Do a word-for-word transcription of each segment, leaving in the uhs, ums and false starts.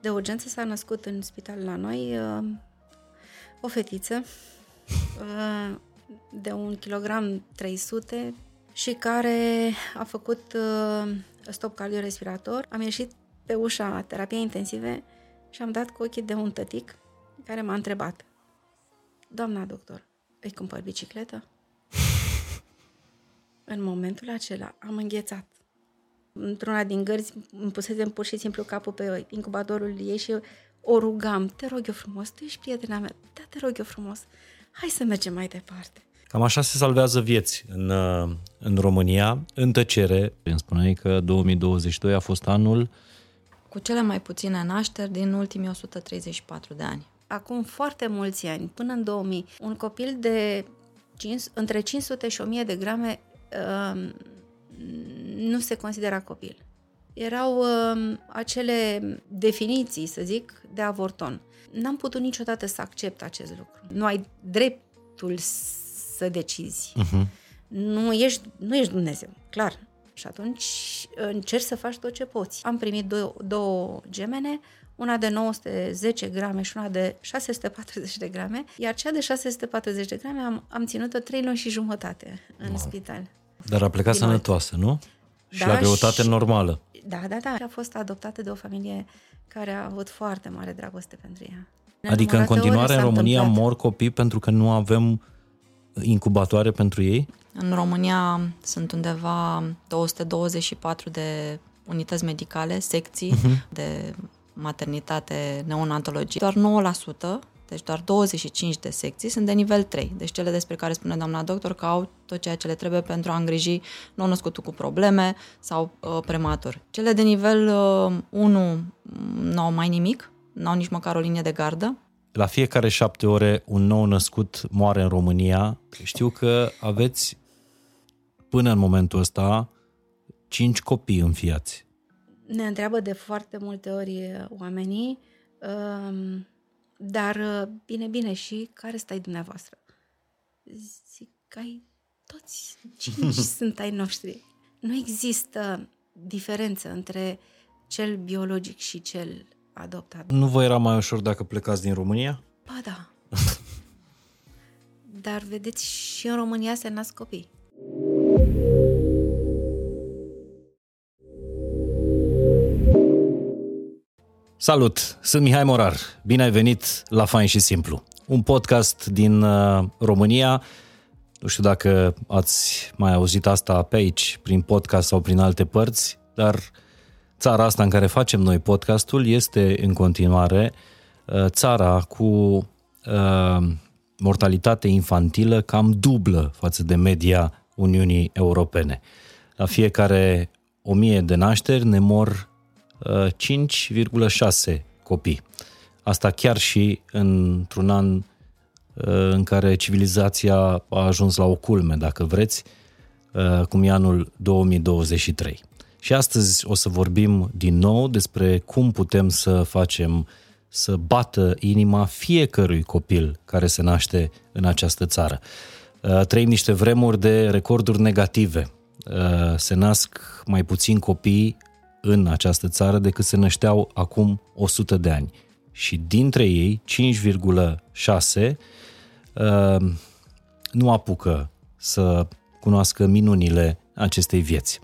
de urgență s-a născut în spital la noi uh, o fetiță uh, de un kilogram trei sute și care a făcut uh, stop cardiorespirator. Am ieșit pe ușa terapiei intensive și am dat cu ochii de un tătic care m-a întrebat: doamna doctor, îi cumpăr bicicletă? În momentul acela am înghețat. Într-una din gărzi îmi pusesem pur și simplu capul pe incubatorul ei și o rugam: te rog eu frumos, tu ești prietena mea, da, te rog eu frumos, hai să mergem mai departe. Cam așa se salvează vieți în, în România, în tăcere. Îmi spuneai că două mii douăzeci și doi a fost anul cu cele mai puține nașteri din ultimii o sută treizeci și patru de ani. Acum foarte mulți ani, până în două mii, un copil de între cinci sute și o mie de grame uh, nu se considera copil. Erau uh, acele definiții, să zic, de avorton. N-am putut niciodată să accept acest lucru. Nu ai dreptul să decizi. Uh-huh. Nu ești, nu ești Dumnezeu, clar. Și atunci încerci să faci tot ce poți. Am primit două, două gemene, una de nouă sute zece grame și una de șase sute patruzeci de grame, iar cea de șase sute patruzeci de grame am, am ținut-o trei luni și jumătate în wow. spital. Dar a plecat din sănătoasă, nu? Și da, la greutate și... normală. Da, da, da. A fost adoptată de o familie care a avut foarte mare dragoste pentru ea. Adică în continuare în România întâmplat. Mor copii pentru că nu avem incubatoare pentru ei? În România sunt undeva două sute douăzeci și patru de unități medicale, secții uh-huh. de maternitate, neonatologie. Doar nouă la sută, deci doar douăzeci și cinci de secții, sunt de nivel trei, deci cele despre care spune doamna doctor că au tot ceea ce le trebuie pentru a îngriji nou-născutul cu probleme sau uh, prematur. Cele de nivel uh, unu nu au mai nimic, nu au nici măcar o linie de gardă. La fiecare șapte ore un nou născut moare în România. Știu că aveți până în momentul ăsta cinci copii înfiați. Ne întreabă de foarte multe ori oamenii, dar bine, bine, și care stai dumneavoastră? Zic că ai toți cinci sunt ai noștri. Nu există diferență între cel biologic și cel adoptat. Nu vă era mai ușor dacă plecați din România? Ba da. Dar vedeți, și în România se nasc copii. Salut! Sunt Mihai Morar. Bine ai venit la Fain și Simplu, un podcast din uh, România. Nu știu dacă ați mai auzit asta pe aici, prin podcast sau prin alte părți, dar țara asta în care facem noi podcastul este în continuare uh, țara cu uh, mortalitate infantilă cam dublă față de media Uniunii Europene. La fiecare o mie de nașteri ne mor cinci virgulă șase copii. Asta chiar și într-un an în care civilizația a ajuns la o culme, dacă vreți, cum e anul două mii douăzeci și trei. Și astăzi o să vorbim din nou despre cum putem să facem să bată inima fiecărui copil care se naște în această țară. Trăim niște vremuri de recorduri negative. Se nasc mai puțin copii în această țară decât se nășteau acum o sută de ani. Și dintre ei, cinci virgulă șase nu apucă să cunoască minunile acestei vieți.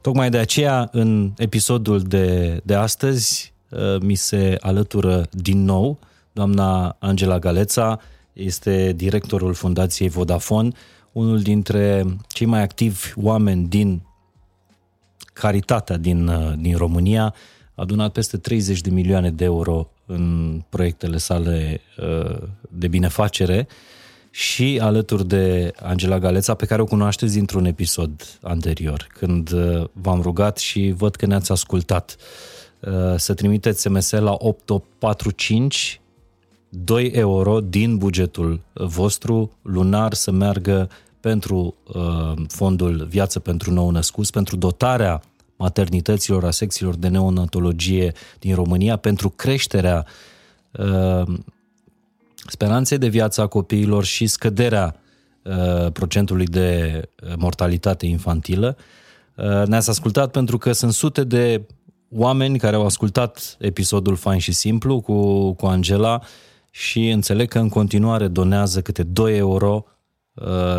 Tocmai de aceea, în episodul de, de astăzi, mi se alătură din nou doamna Angela Galeță, este directorul Fundației Vodafone, unul dintre cei mai activi oameni din caritatea din, din România, a adunat peste treizeci de milioane de euro în proiectele sale de binefacere și alături de Angela Galeță, pe care o cunoașteți dintr-un episod anterior, când v-am rugat și văd că ne-ați ascultat să trimiteți S M S la opt opt patru cinci, doi euro din bugetul vostru lunar să meargă pentru uh, fondul Viață pentru Nou-Născuți, pentru dotarea maternităților, a secțiilor de neonatologie din România, pentru creșterea uh, speranței de viață a copiilor și scăderea uh, procentului de mortalitate infantilă. Uh, ne-ați ascultat pentru că sunt sute de oameni care au ascultat episodul Fain și Simplu cu, cu Angela și înțeleg că în continuare donează câte doi euro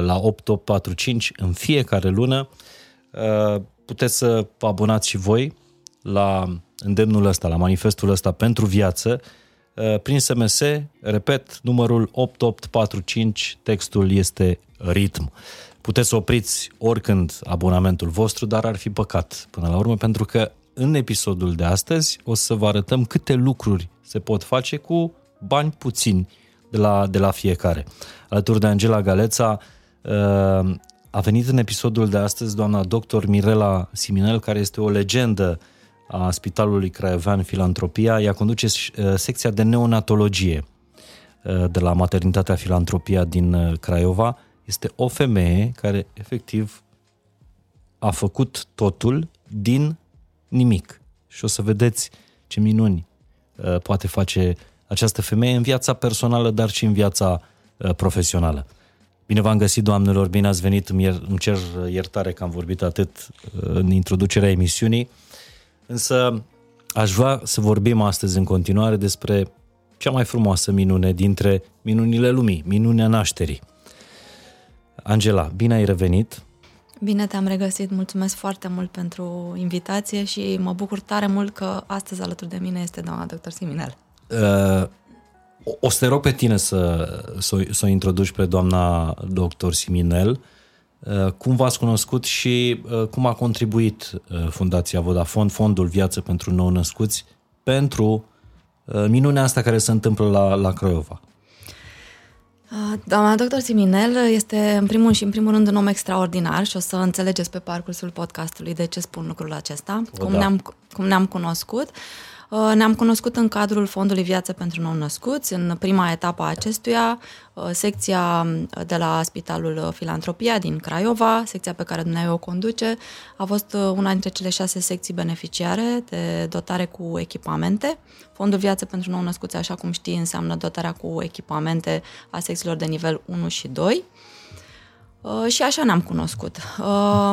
la opt opt patru cinci în fiecare lună. Puteți să vă abonați și voi la îndemnul ăsta, la manifestul ăsta pentru viață, prin S M S, repet, numărul opt opt patru cinci, textul este ritm. Puteți să opriți oricând abonamentul vostru, dar ar fi păcat până la urmă, pentru că în episodul de astăzi o să vă arătăm câte lucruri se pot face cu bani puțini de la, de la fiecare. Alături de Angela Galeța a venit în episodul de astăzi doamna doctor Mirela Siminel, care este o legendă a Spitalului Craiovean Filantropia. Ea conduce secția de neonatologie de la maternitatea Filantropia din Craiova. Este o femeie care efectiv a făcut totul din nimic. Și o să vedeți ce minuni poate face această femeie în viața personală, dar și în viața profesională. Bine v-am găsit, doamnelor, bine ați venit. Îmi cer iertare că am vorbit atât în introducerea emisiunii. Însă aș vrea să vorbim astăzi în continuare despre cea mai frumoasă minune dintre minunile lumii, minunea nașterii. Angela, bine ai revenit! Bine te-am regăsit, mulțumesc foarte mult pentru invitație și mă bucur tare mult că astăzi alături de mine este doamna doctor Siminel. Uh, o să te rog pe tine să, să, să o introduci pe doamna doctor Siminel. Cum v-ați cunoscut și cum a contribuit Fundația Vodafone, Fondul Viață pentru Nou-Născuți, pentru minunea asta care se întâmplă la, la Craiova? Doamna doctor Siminel este în primul și în primul rând un om extraordinar și o să înțelegeți pe parcursul podcastului de ce spun lucrul acesta, o, cum, da. ne-am, cum ne-am cunoscut. Ne-am cunoscut în cadrul Fondului Viață pentru Nou-Născuți, în prima etapă a acestuia, secția de la Spitalul Filantropia din Craiova, secția pe care dumneavoastră o conduce, a fost una dintre cele șase secții beneficiare de dotare cu echipamente. Fondul Viață pentru Nou-Născuți, așa cum știi, înseamnă dotarea cu echipamente a secțiilor de nivel unu și doi. Și așa ne-am cunoscut.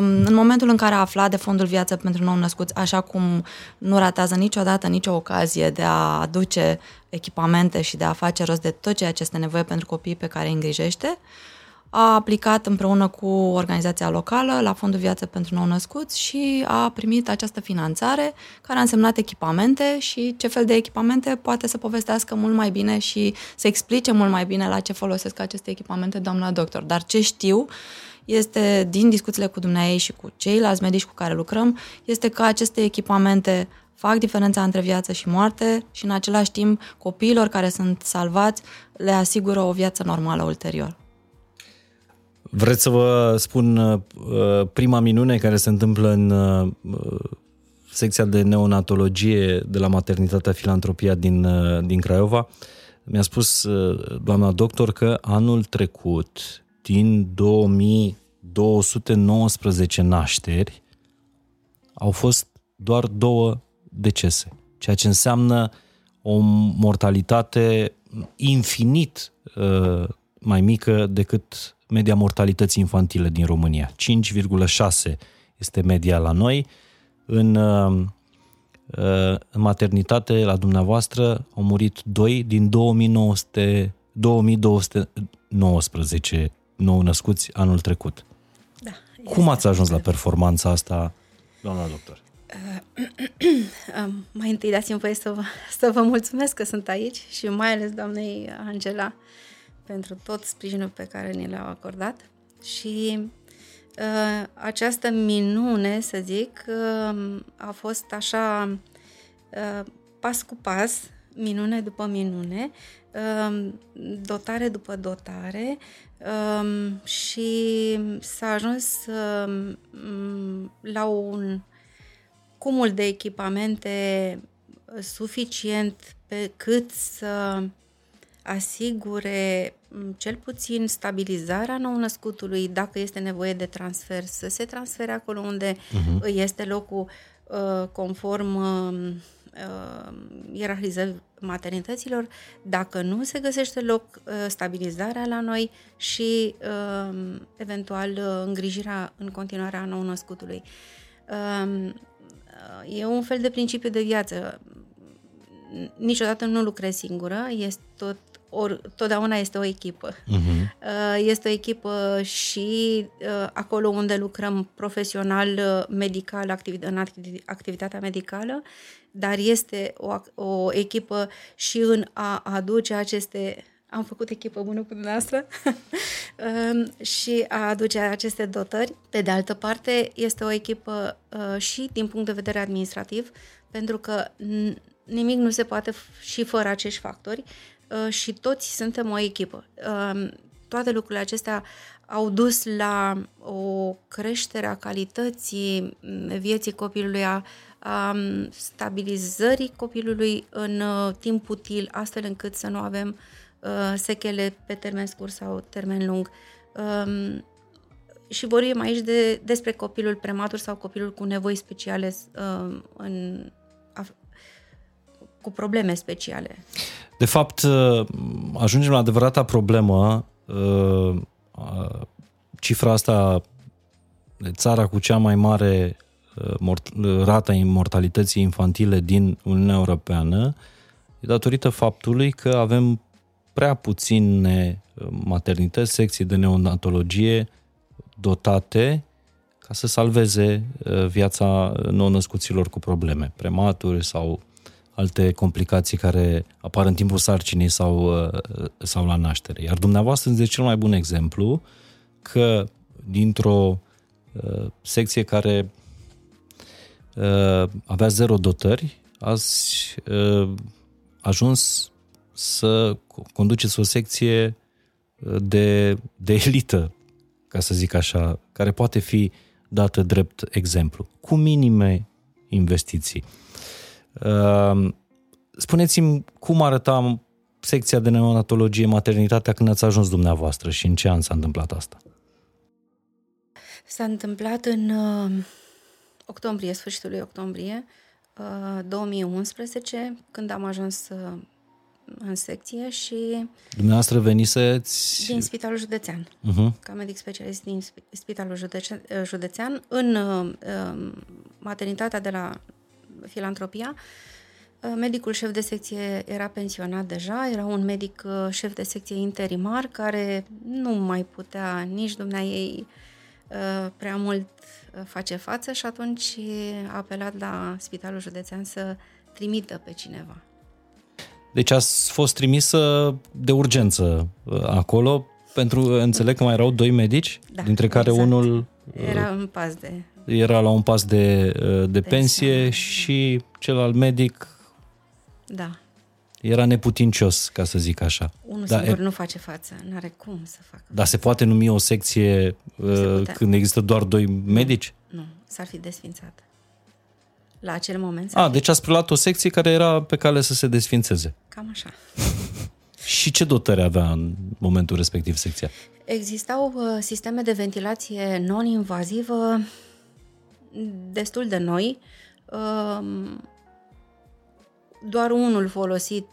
În momentul în care a aflat de Fondul Viață pentru Nou-Născuți, așa cum nu ratează niciodată nicio ocazie de a aduce echipamente și de a face rost de tot ceea ce este nevoie pentru copiii pe care îi îngrijește, a aplicat împreună cu organizația locală la Fondul Viață pentru Nou-Născuți și a primit această finanțare care a însemnat echipamente și ce fel de echipamente poate să povestească mult mai bine și să explice mult mai bine la ce folosesc aceste echipamente doamna doctor. Dar ce știu este, din discuțiile cu dumneavoastră și cu ceilalți medici cu care lucrăm, este că aceste echipamente fac diferența între viață și moarte și în același timp copiilor care sunt salvați le asigură o viață normală ulterior. Vreți să vă spun uh, prima minune care se întâmplă în uh, secția de neonatologie de la maternitatea Filantropia din, uh, din Craiova? Mi-a spus uh, doamna doctor că anul trecut, din două mii două sute nouăsprezece nașteri, au fost doar două decese, ceea ce înseamnă o mortalitate infinit uh, mai mică decât media mortalității infantile din România. cinci virgulă șase este media la noi. În, în maternitate, la dumneavoastră, au murit doi din două mii două sute nouăsprezece nou născuți anul trecut. Da, cum ați ajuns la performanța asta, doamna doctor? Mai întâi dați-mi voie să vă, să vă mulțumesc că sunt aici și mai ales doamnei Angela pentru tot sprijinul pe care ni l-au acordat și uh, această minune, să zic, uh, a fost așa uh, pas cu pas, minune după minune, uh, dotare după dotare uh, și s-a ajuns uh, la un cumul de echipamente suficient pe cât să asigure cel puțin stabilizarea nou-născutului, dacă este nevoie de transfer, să se transfere acolo unde uh-huh. este locul uh, conform uh, uh, ierarhizării maternităților, dacă nu se găsește loc, uh, stabilizarea la noi și uh, eventual uh, îngrijirea în continuare a nou-născutului. Uh, E un fel de principiu de viață. Niciodată nu lucrez singură, este tot, or, totdeauna este o echipă. Uh-huh. Este o echipă și acolo unde lucrăm profesional, medical, activi- în activitatea medicală, dar este o, o echipă și în a aduce aceste... Am făcut echipă bună cu dumneavoastră și a aduce aceste dotări. Pe de altă parte, este o echipă și din punct de vedere administrativ, pentru că nimic nu se poate și fără acești factori și toți suntem o echipă. Toate lucrurile acestea au dus la o creștere a calității vieții copilului, a, a stabilizării copilului în timp util, astfel încât să nu avem sechele pe termen scurt sau termen lung. Um, și vorbim aici de, despre copilul prematur sau copilul cu nevoi speciale, um, în, af, cu probleme speciale. De fapt, ajungem la adevărata problemă. Cifra asta, țara cu cea mai mare mort- rată a mortalității infantile din Uniunea Europeană, e datorită faptului că avem prea puține maternități, secții de neonatologie dotate ca să salveze viața nou-născuților cu probleme, prematuri sau alte complicații care apar în timpul sarcinii sau, sau la naștere. Iar dumneavoastră este cel mai bun exemplu că dintr-o secție care avea zero dotări, ați ajuns să conduceți o secție de, de elită, ca să zic așa, care poate fi dată drept exemplu, cu minime investiții. Spuneți-mi cum arăta secția de neonatologie, maternitatea, când ați ajuns dumneavoastră și în ce an s-a întâmplat asta? S-a întâmplat în octombrie, sfârșitul lui octombrie două mii unsprezece, când am ajuns în secție și... Dumneavoastră veniseți... Din Spitalul Județean, uh-huh. ca medic specialist din Spitalul Județean, în uh, maternitatea de la Filantropia. Uh, medicul șef de secție era pensionat deja, era un medic uh, șef de secție interimar, care nu mai putea nici dumneaei uh, prea mult uh, face față și atunci a apelat la Spitalul Județean să trimită pe cineva. Deci ați fost trimisă de urgență acolo, pentru, înțeleg că mai erau doi medici, da, dintre care exact. unul era, un pas de... era la un pas de, de, de pensie de... și celălalt medic da. era neputincios, ca să zic așa. Unul da, singur e... nu face față, n-are cum să facă. Dar se poate numi o secție uh, când există doar doi medici? Nu, nu, s-ar fi desfințat. La acel moment. A, deci ați preluat o secție care era pe cale să se desfințeze. Cam așa. Și ce dotări avea în momentul respectiv secția? Existau uh, sisteme de ventilație non-invazivă destul de noi. Uh, doar unul folosit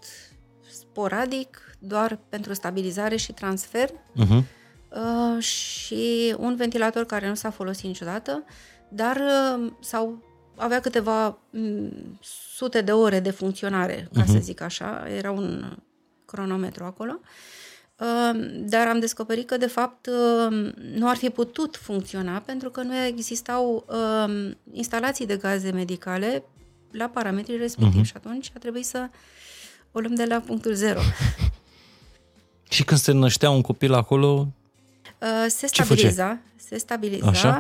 sporadic, doar pentru stabilizare și transfer. Uh-huh. Uh, și un ventilator care nu s-a folosit niciodată, dar uh, s-au avea câteva sute de ore de funcționare, ca uh-huh. să zic așa, era un cronometru acolo, dar am descoperit că de fapt nu ar fi putut funcționa pentru că nu existau instalații de gaze medicale la parametrii respectivi uh-huh. și atunci a trebuit să o luăm de la punctul zero. Și când se năștea un copil acolo, se stabiliza, se stabiliza. Așa?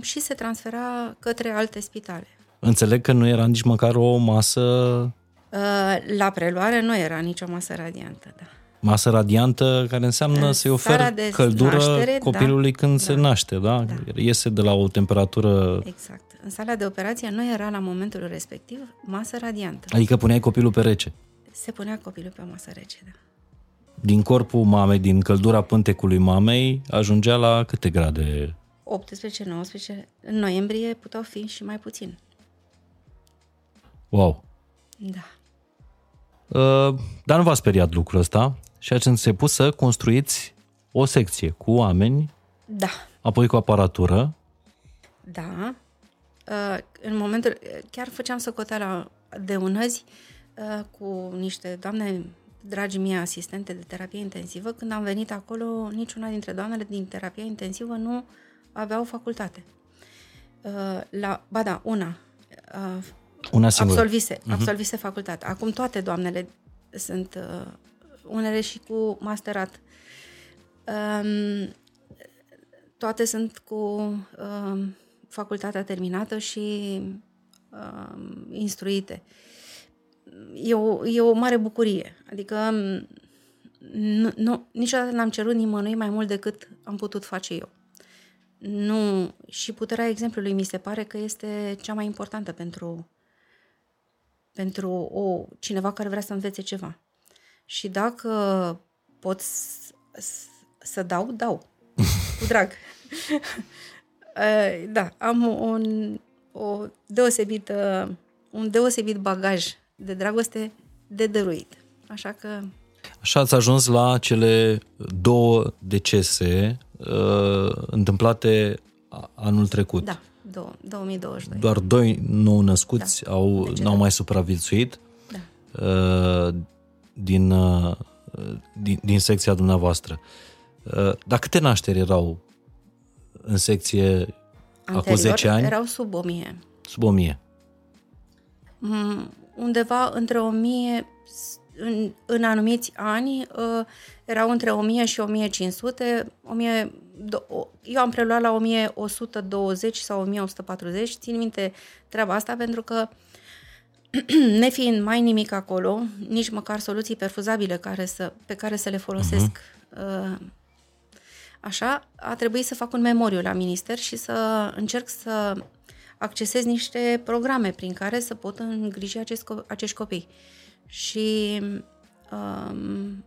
Și se transfera către alte spitale. Înțeleg că nu era nici măcar o masă... La preluare nu era nicio masă radiantă, da. Masă radiantă care înseamnă să-i oferi căldură naștere, copilului da, când da, se naște, da? da? Iese de la o temperatură... Exact. În sala de operație nu era la momentul respectiv masă radiantă. Adică puneai copilul pe rece. Se punea copilul pe masă rece, da. Din corpul mamei, din căldura pântecului mamei, ajungea la câte grade... optsprezece nouăsprezece, în noiembrie puteau fi și mai puțin. Wow! Da. Uh, dar nu v-a speriat lucrul ăsta și ați început să construiți o secție cu oameni, da. apoi cu aparatură. Da. în momentul, chiar făceam socoteala de unăzi cu niște doamne dragi mie asistente de terapie intensivă. Când am venit acolo, niciuna dintre doamnele din terapia intensivă nu aveau facultate. La, ba da, una, una singură. Absolvise, absolvise uh-huh. facultatea. Acum toate doamnele sunt, unele și cu masterat. Toate sunt cu facultatea terminată și instruite. E o, e o mare bucurie. Adică nu, nu, niciodată n-am cerut nimănui mai mult decât am putut face eu. Nu, și puterea exemplului mi se pare că este cea mai importantă pentru, pentru o, cineva care vrea să învețe ceva. Și dacă pot s- s- să dau, dau. Cu drag. Da, am un, o deosebită, un deosebit bagaj de dragoste de dăruit. Așa că... Așa ați ajuns la cele două decese uh, întâmplate anul trecut. Da, două, două mii douăzeci și doi. Doar doi nou născuți da. au, n-au mai supraviețuit da. uh, din, uh, din, din secția dumneavoastră. Uh, dar câte nașteri erau în secție anterior, acum zece ani? Erau sub o mie. Sub o mie. Mm. Undeva între o mie, în, în anumiți ani, uh, erau între o mie și o mie cinci sute. o mie, do, eu am preluat la o mie o sută douăzeci sau o mie o sută patruzeci. Țin minte treaba asta pentru că, nefiind mai nimic acolo, nici măcar soluții perfuzabile care să, pe care să le folosesc, uh-huh. uh, așa, a trebuit să fac un memoriu la minister și să încerc să... accesez niște programe prin care să pot îngriji acest co- acești copii. Și um,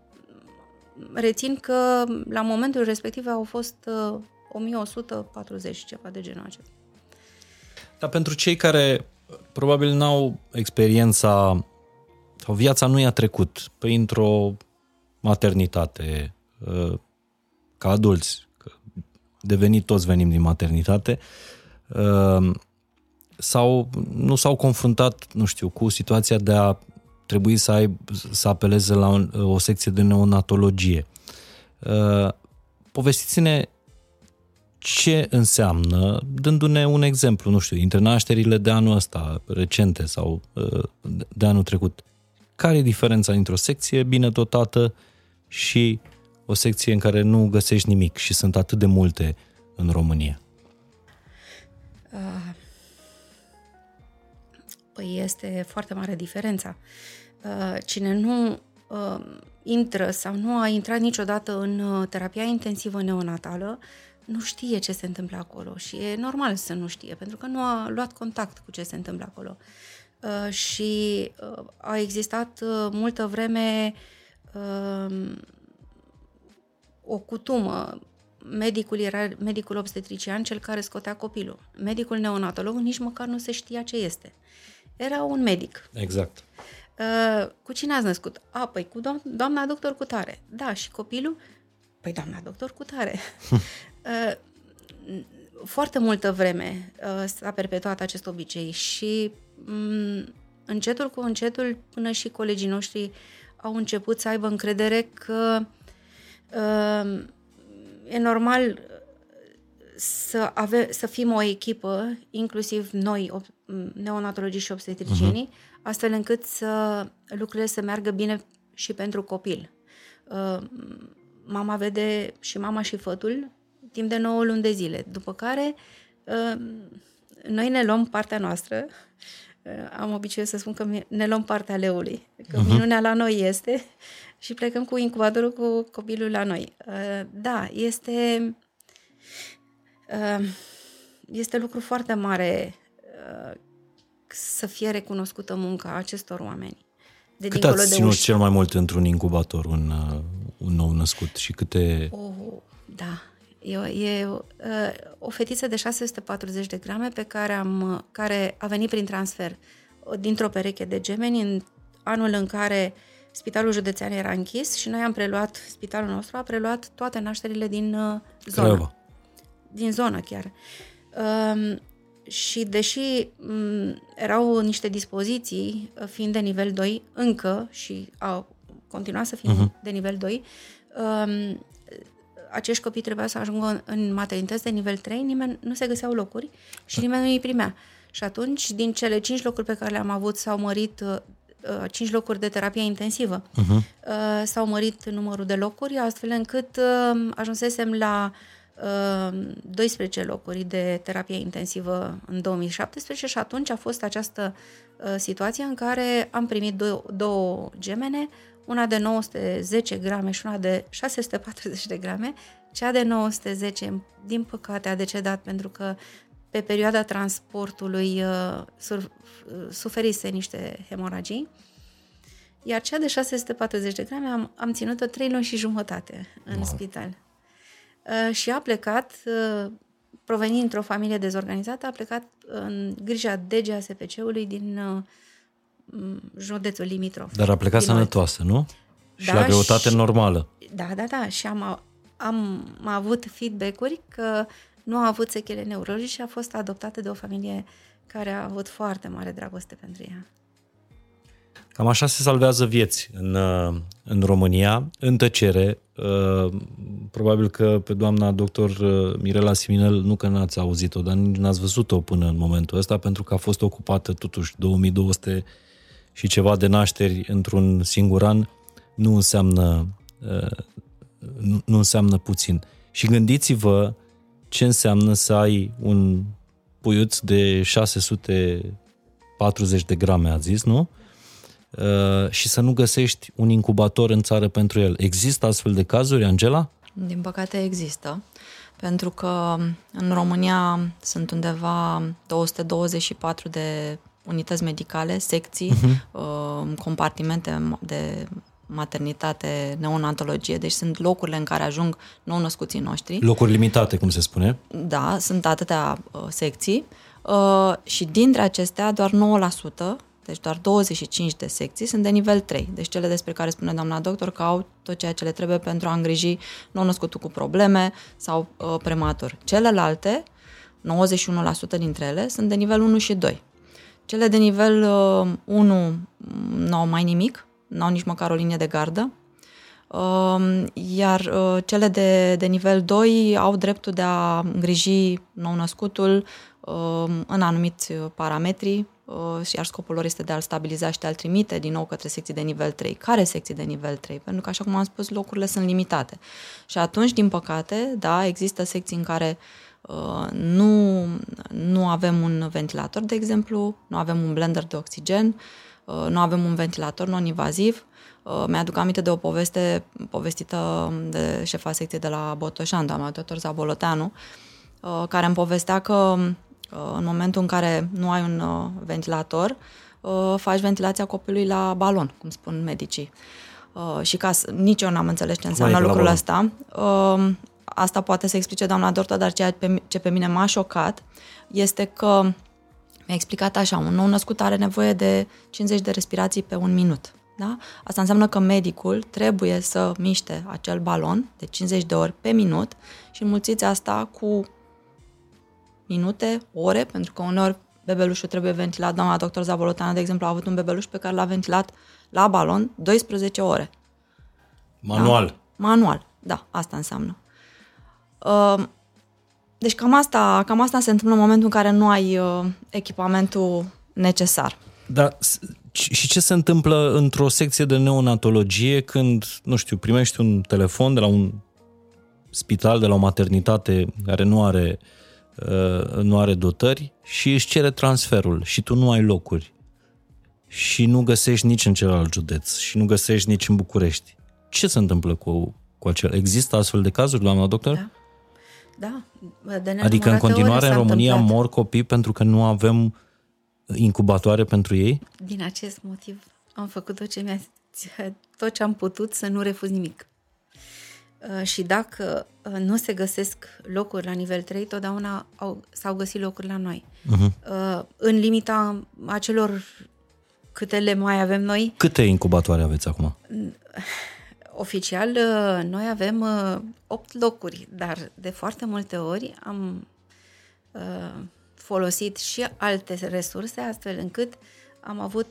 rețin că la momentul respectiv au fost uh, o mie o sută patruzeci, ceva de genul acesta. Dar pentru cei care probabil n-au experiența sau viața nu i-a trecut printr-o maternitate, uh, ca adulți, că devenit toți venim din maternitate, uh, sau nu s-au confruntat, nu știu, cu situația de a trebui să, ai, să apeleze la un, o secție de neonatologie. Uh, povestiți-ne ce înseamnă, dându-ne un exemplu, nu știu, dintre nașterile de anul ăsta, recente sau uh, de anul trecut. Care e diferența dintre o secție bine dotată și o secție în care nu găsești nimic și sunt atât de multe în România? Uh. Păi este foarte mare diferența. Cine nu intră sau nu a intrat niciodată în terapia intensivă neonatală, nu știe ce se întâmplă acolo și e normal să nu știe, pentru că nu a luat contact cu ce se întâmplă acolo. Și a existat multă vreme o cutumă. Medicul era medicul obstetrician, cel care scotea copilul. Medicul neonatolog nici măcar nu se știa ce este. Era un medic. Exact. Uh, cu cine ați născut? A, păi cu do- doamna doctor cutare. Da, și copilul? Păi doamna doctor cutare. uh, foarte multă vreme uh, s-a perpetuat acest obicei și um, încetul cu încetul până și colegii noștri au început să aibă încredere că uh, e normal să, ave- să fim o echipă, inclusiv noi, neonatologii și obstetricienii, uh-huh. astfel încât să lucrurile să meargă bine și pentru copil. Uh, mama vede și mama și fătul timp de nouă luni de zile, după care uh, noi ne luăm partea noastră. Uh, am obiceiul să spun că ne luăm partea leului, că uh-huh. minunea la noi este și plecăm cu incubatorul cu copilul la noi. Uh, da, este... este lucru foarte mare să fie recunoscută munca acestor oameni. De cât dincolo ați ținut de cel mai mult într-un incubator un, un nou născut și câte... Oh, da, e, e o fetiță de șase sute patruzeci de grame pe care, am, care a venit prin transfer dintr-o pereche de gemeni în anul în care Spitalul Județean era închis și noi am preluat, spitalul nostru a preluat toate nașterile din zonă. Craiova. Din zonă chiar. Um, și deși m- erau niște dispoziții, fiind de nivel doi încă și au continuat să fie uh-huh. de nivel doi, um, acești copii trebuia să ajungă în, în maternități de nivel trei, nimeni nu se găseau locuri și nimeni nu îi primea. Și atunci, din cele cinci locuri pe care le-am avut, s-au mărit uh, cinci locuri de terapie intensivă. Uh-huh. Uh, s-au mărit numărul de locuri, astfel încât uh, ajunsesem la doisprezece locuri de terapie intensivă în două mii șaptesprezece și atunci a fost această uh, situație în care am primit dou- două gemene, una de nouă sute zece grame și una de șase sute patruzeci de grame. Cea de nouă sute zece, din păcate, a decedat pentru că pe perioada transportului uh, sur- suferise niște hemoragii. Iar cea de șase sute patruzeci de grame am, am ținut-o trei luni și jumătate în wow. spital. Și a plecat, provenind într-o familie dezorganizată, a plecat în grija D G S P C-ului din județul limitrof. Dar a plecat sănătoasă, nu? Da, și la greutate și, normală. Da, da, da. Și am, am, am avut feedback-uri că nu a avut sechele neurologice și a fost adoptată de o familie care a avut foarte mare dragoste pentru ea. Cam așa se salvează vieți în, în România, în tăcere. Probabil că pe doamna doctor Mirela Siminel nu că n-ați auzit-o, dar nici n-ați văzut-o până în momentul ăsta, pentru că a fost ocupată totuși două mii două sute și ceva de nașteri într-un singur an, nu înseamnă, nu înseamnă puțin. Și gândiți-vă ce înseamnă să ai un puiuț de șase sute patruzeci de grame, a zis, nu? Și să nu găsești un incubator în țară pentru el. Există astfel de cazuri, Angela? Din păcate există, pentru că în România sunt undeva două sute douăzeci și patru de unități medicale, secții, uh-huh. compartimente de maternitate, neonatologie, deci sunt locurile în care ajung nou-născuții noștri. Locuri limitate, cum se spune. Da, sunt atâtea secții și dintre acestea doar nouă la sută, deci doar douăzeci și cinci de secții sunt de nivel trei, deci cele despre care spune doamna doctor că au tot ceea ce le trebuie pentru a îngriji nou-născutul cu probleme sau uh, prematur. Celelalte, nouăzeci și unu la sută dintre ele, sunt de nivel unu și doi. Cele de nivel uh, unu n-au mai nimic, n-au nici măcar o linie de gardă, uh, iar uh, cele de, de nivel doi au dreptul de a îngriji nou-născutul uh, în anumiți parametri, iar scopul lor este de a-l stabiliza și de a-l trimite din nou către secții de nivel trei. Care secții de nivel trei? Pentru că, așa cum am spus, locurile sunt limitate. Și atunci, din păcate, da, există secții în care uh, nu, nu avem un ventilator, de exemplu, nu avem un blender de oxigen, uh, nu avem un ventilator non-invaziv. Uh, mi-aduc aminte de o poveste povestită de șefa secției de la Botoșani, doamna doctor Zaboloteanu, uh, care îmi povestea că în momentul în care nu ai un ventilator, faci ventilația copilului la balon, cum spun medicii. Și ca să, nici eu n-am înțeles ce înseamnă lucrul ăsta. Asta poate să explice doamna doctor, dar ceea ce pe mine m-a șocat este că mi-a explicat așa, un nou născut are nevoie de cincizeci de respirații pe un minut. Da? Asta înseamnă că medicul trebuie să miște acel balon de cincizeci de ori pe minut și înmulțiți asta cu minute, ore, pentru că uneori bebelușul trebuie ventilat. Doamna doctor Zaboloteanu, de exemplu, a avut un bebeluș pe care l-a ventilat la balon doisprezece ore. Manual. Da? Manual, da, asta înseamnă. Deci cam asta, cam asta se întâmplă în momentul în care nu ai echipamentul necesar. Dar și ce se întâmplă într-o secție de neonatologie când, nu știu, primești un telefon de la un spital, de la o maternitate care nu are nu are dotări și își cere transferul și tu nu ai locuri și nu găsești nici în celălalt județ și nu găsești nici în București. Ce se întâmplă cu, cu acel? Există astfel de cazuri, doamna doctor? Da. Da. De adică în continuare în România întâmplat. Mor copii pentru că nu avem incubatoare pentru ei? Din acest motiv am făcut tot ce, mi-a, tot ce am putut să nu refuz nimic. Și dacă nu se găsesc locuri la nivel trei, totdeauna au, s-au găsit locuri la noi. Uh-huh. În limita acelor câte le mai avem noi. Câte incubatoare aveți acum? Oficial, noi avem opt locuri, dar de foarte multe ori am folosit și alte resurse, astfel încât am avut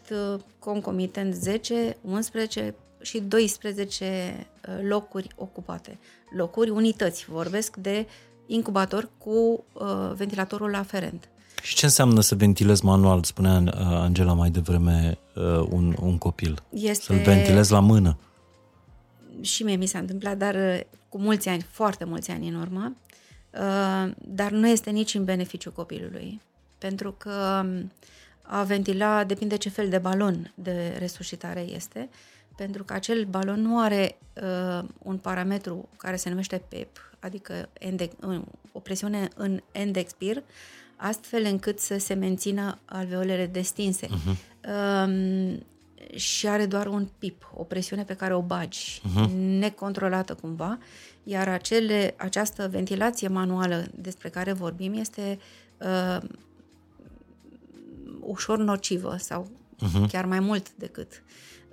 concomitent zece, unsprezece și doisprezece locuri ocupate. Locuri, unități, vorbesc de incubator cu uh, ventilatorul aferent. Și ce înseamnă să ventilezi manual, spunea Angela mai devreme, uh, un, un copil? Este... Să-l ventilezi la mână. Și mie mi s-a întâmplat, dar cu mulți ani, foarte mulți ani în urmă, uh, dar nu este nici în beneficiu copilului, pentru că a ventila depinde ce fel de balon de resuscitare este, pentru că acel balon nu are uh, un parametru care se numește P E E P, adică endec, uh, o presiune în endexpir, astfel încât să se mențină alveolele destinse. Uh-huh. Uh, și are doar un pip, o presiune pe care o bagi, uh-huh. necontrolată cumva, iar acele, această ventilație manuală despre care vorbim este uh, ușor nocivă sau uh-huh. chiar mai mult decât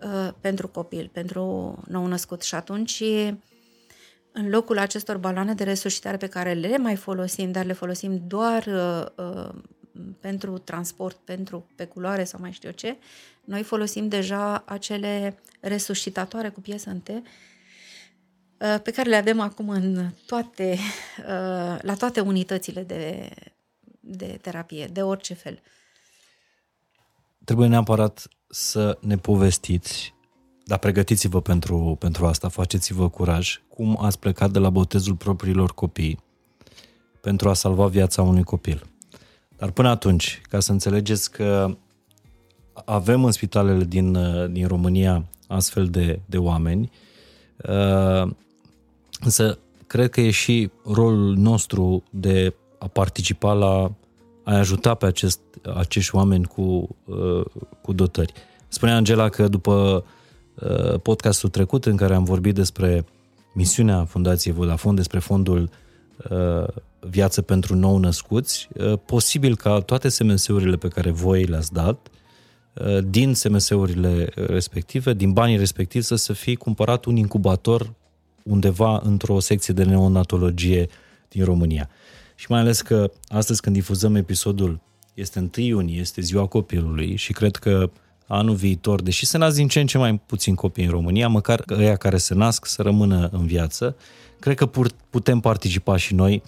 uh, pentru copil, pentru nou-născut. Și atunci, în locul acestor baloane de resuscitare pe care le mai folosim, dar le folosim doar uh, pentru transport, pentru peculoare sau mai știu eu ce, noi folosim deja acele resuscitatoare cu piesă în T, uh, pe care le avem acum în toate, uh, la toate unitățile de, de terapie, de orice fel. Trebuie neapărat să ne povestiți, dar pregătiți-vă pentru, pentru asta, faceți-vă curaj, cum ați plecat de la botezul propriilor copii pentru a salva viața unui copil. Dar până atunci, ca să înțelegeți că avem în spitalele din, din România astfel de, de oameni, însă cred că e și rolul nostru de a participa la a ajuta pe acest, acești oameni cu, uh, cu dotări. Spunea Angela că după uh, podcastul trecut în care am vorbit despre misiunea Fundației Vodafone, despre fondul uh, Viață pentru nou-născuți, uh, posibil ca toate S M S-urile pe care voi le-ați dat, uh, din S M S-urile respective, din banii respectivi, să, să fie cumpărat un incubator undeva într-o secție de neonatologie din România. Și mai ales că astăzi când difuzăm episodul este întâi iunie, este ziua copilului și cred că anul viitor, deși se nasc din ce în ce mai puțin copii în România, măcar ăia care se nasc să rămână în viață, cred că putem participa și noi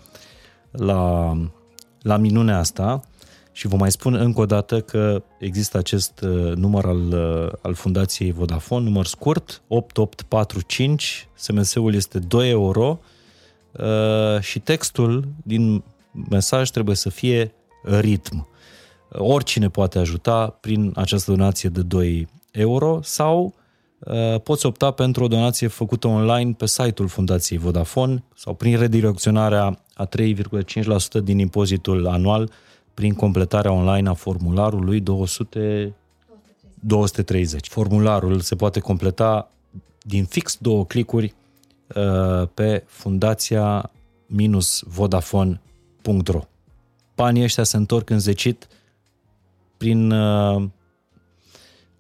la, la minunea asta și vă mai spun încă o dată că există acest număr al, al Fundației Vodafone, număr scurt, opt opt patru cinci, S M S-ul este doi euro, Uh, și textul din mesaj trebuie să fie ritm. Oricine poate ajuta prin această donație de doi euro sau uh, poți opta pentru o donație făcută online pe site-ul Fundației Vodafone sau prin redirecționarea a trei virgulă cinci la sută din impozitul anual prin completarea online a formularului două sute, două sute treizeci. Formularul se poate completa din fix două clicuri pe fundația vodafone punct ro. Banii ăștia se întorc înzecit prin uh,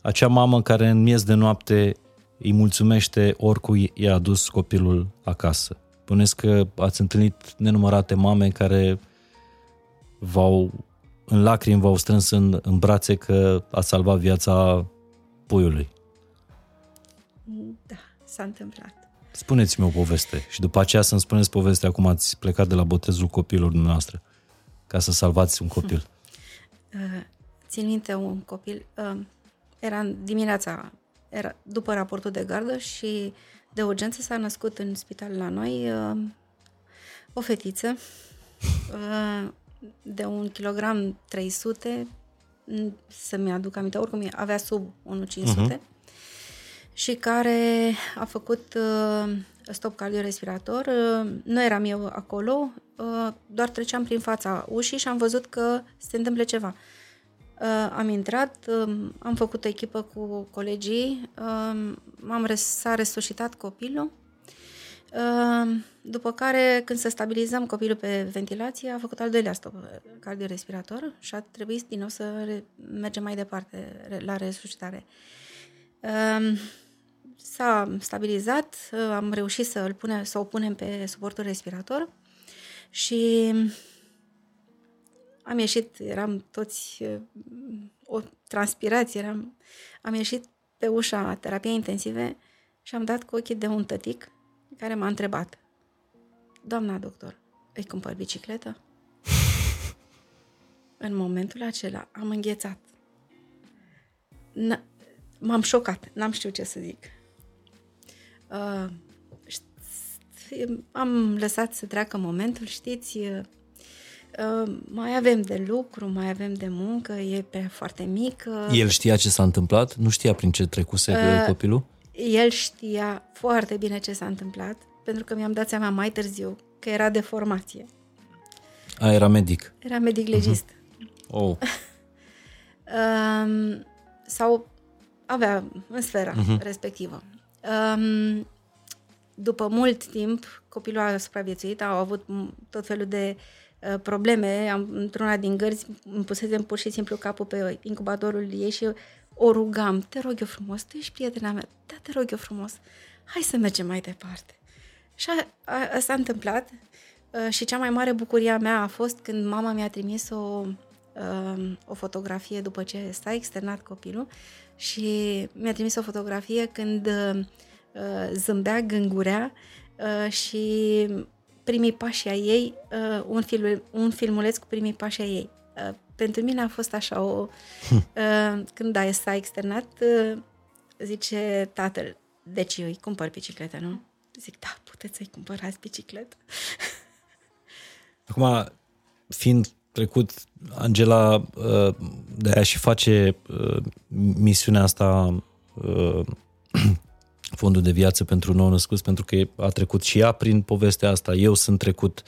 acea mamă care în miez de noapte îi mulțumește oricui i-a adus copilul acasă. Puneți că ați întâlnit nenumărate mame care v-au, în lacrimi v-au strâns în, în brațe că ați salvat viața puiului. Da, s-a întâmplat. Spuneți-mi o poveste și după aceea să-mi spuneți povestea cum ați plecat de la botezul copilor dumneavoastră ca să salvați un copil. Țin minte un copil, era dimineața, era după raportul de gardă și de urgență s-a născut în spital la noi o fetiță de un kilogram trei sute, să-mi aduc aminte, oricum avea sub unu virgulă cinci sute, uh-huh. și care a făcut uh, stop cardiorespirator. Uh, nu eram eu acolo, uh, doar treceam prin fața ușii și am văzut că se întâmplă ceva. Uh, am intrat, uh, am făcut o echipă cu colegii, uh, m-am res- s-a resuscitat copilul, uh, după care, când să stabilizăm copilul pe ventilație, a făcut al doilea stop cardiorespirator și a trebuit din nou să re- mergem mai departe re- la resuscitare. Uh, S-a stabilizat, am reușit să îl punem, să o punem pe suportul respirator și Am ieșit, eram toți o transpirație, eram, am ieșit pe ușa terapiei intensive și am dat cu ochii de un tătic care m-a întrebat: doamna doctor, îi cumpăr bicicletă? În momentul acela am înghețat. N- m-am șocat, n-am știut ce să zic. Uh, am lăsat să treacă momentul, știți, uh, mai avem de lucru, mai avem de muncă, e prea foarte mică. El știa ce s-a întâmplat? Nu știa prin ce trecuse uh, copilul? El știa foarte bine ce s-a întâmplat, pentru că mi-am dat seama mai târziu că era deformație. A, era medic. Era medic legist. Uh-huh. Oh. um, sau avea în sfera uh-huh. respectivă. Um, după mult timp, copilul a supraviețuit, au avut tot felul de uh, probleme. Am, într-una din gărzi îmi pusesem pur și simplu capul pe incubatorul ei și o rugam: te rog eu frumos, tu ești prietena mea, da, te rog eu frumos, hai să mergem mai departe. Și a, a, s-a întâmplat. Și cea mai mare bucuria mea a fost când mama mi-a trimis o, o fotografie după ce s-a externat copilul, și mi-a trimis o fotografie când zâmbea, gângurea, și primii pași ai ei, un, film, un filmuleț cu primii pași ai ei. Pentru mine a fost așa o... Când s-a externat, zice tatăl: deci eu îi cumpăr bicicletă, nu? Zic: da, puteți să-i cumpărați bicicletă. Acum, fiind trecut, Angela de-aia și face misiunea asta, Fondul de Viață pentru Nou-Născuți, pentru că a trecut și ea prin povestea asta. Eu sunt trecut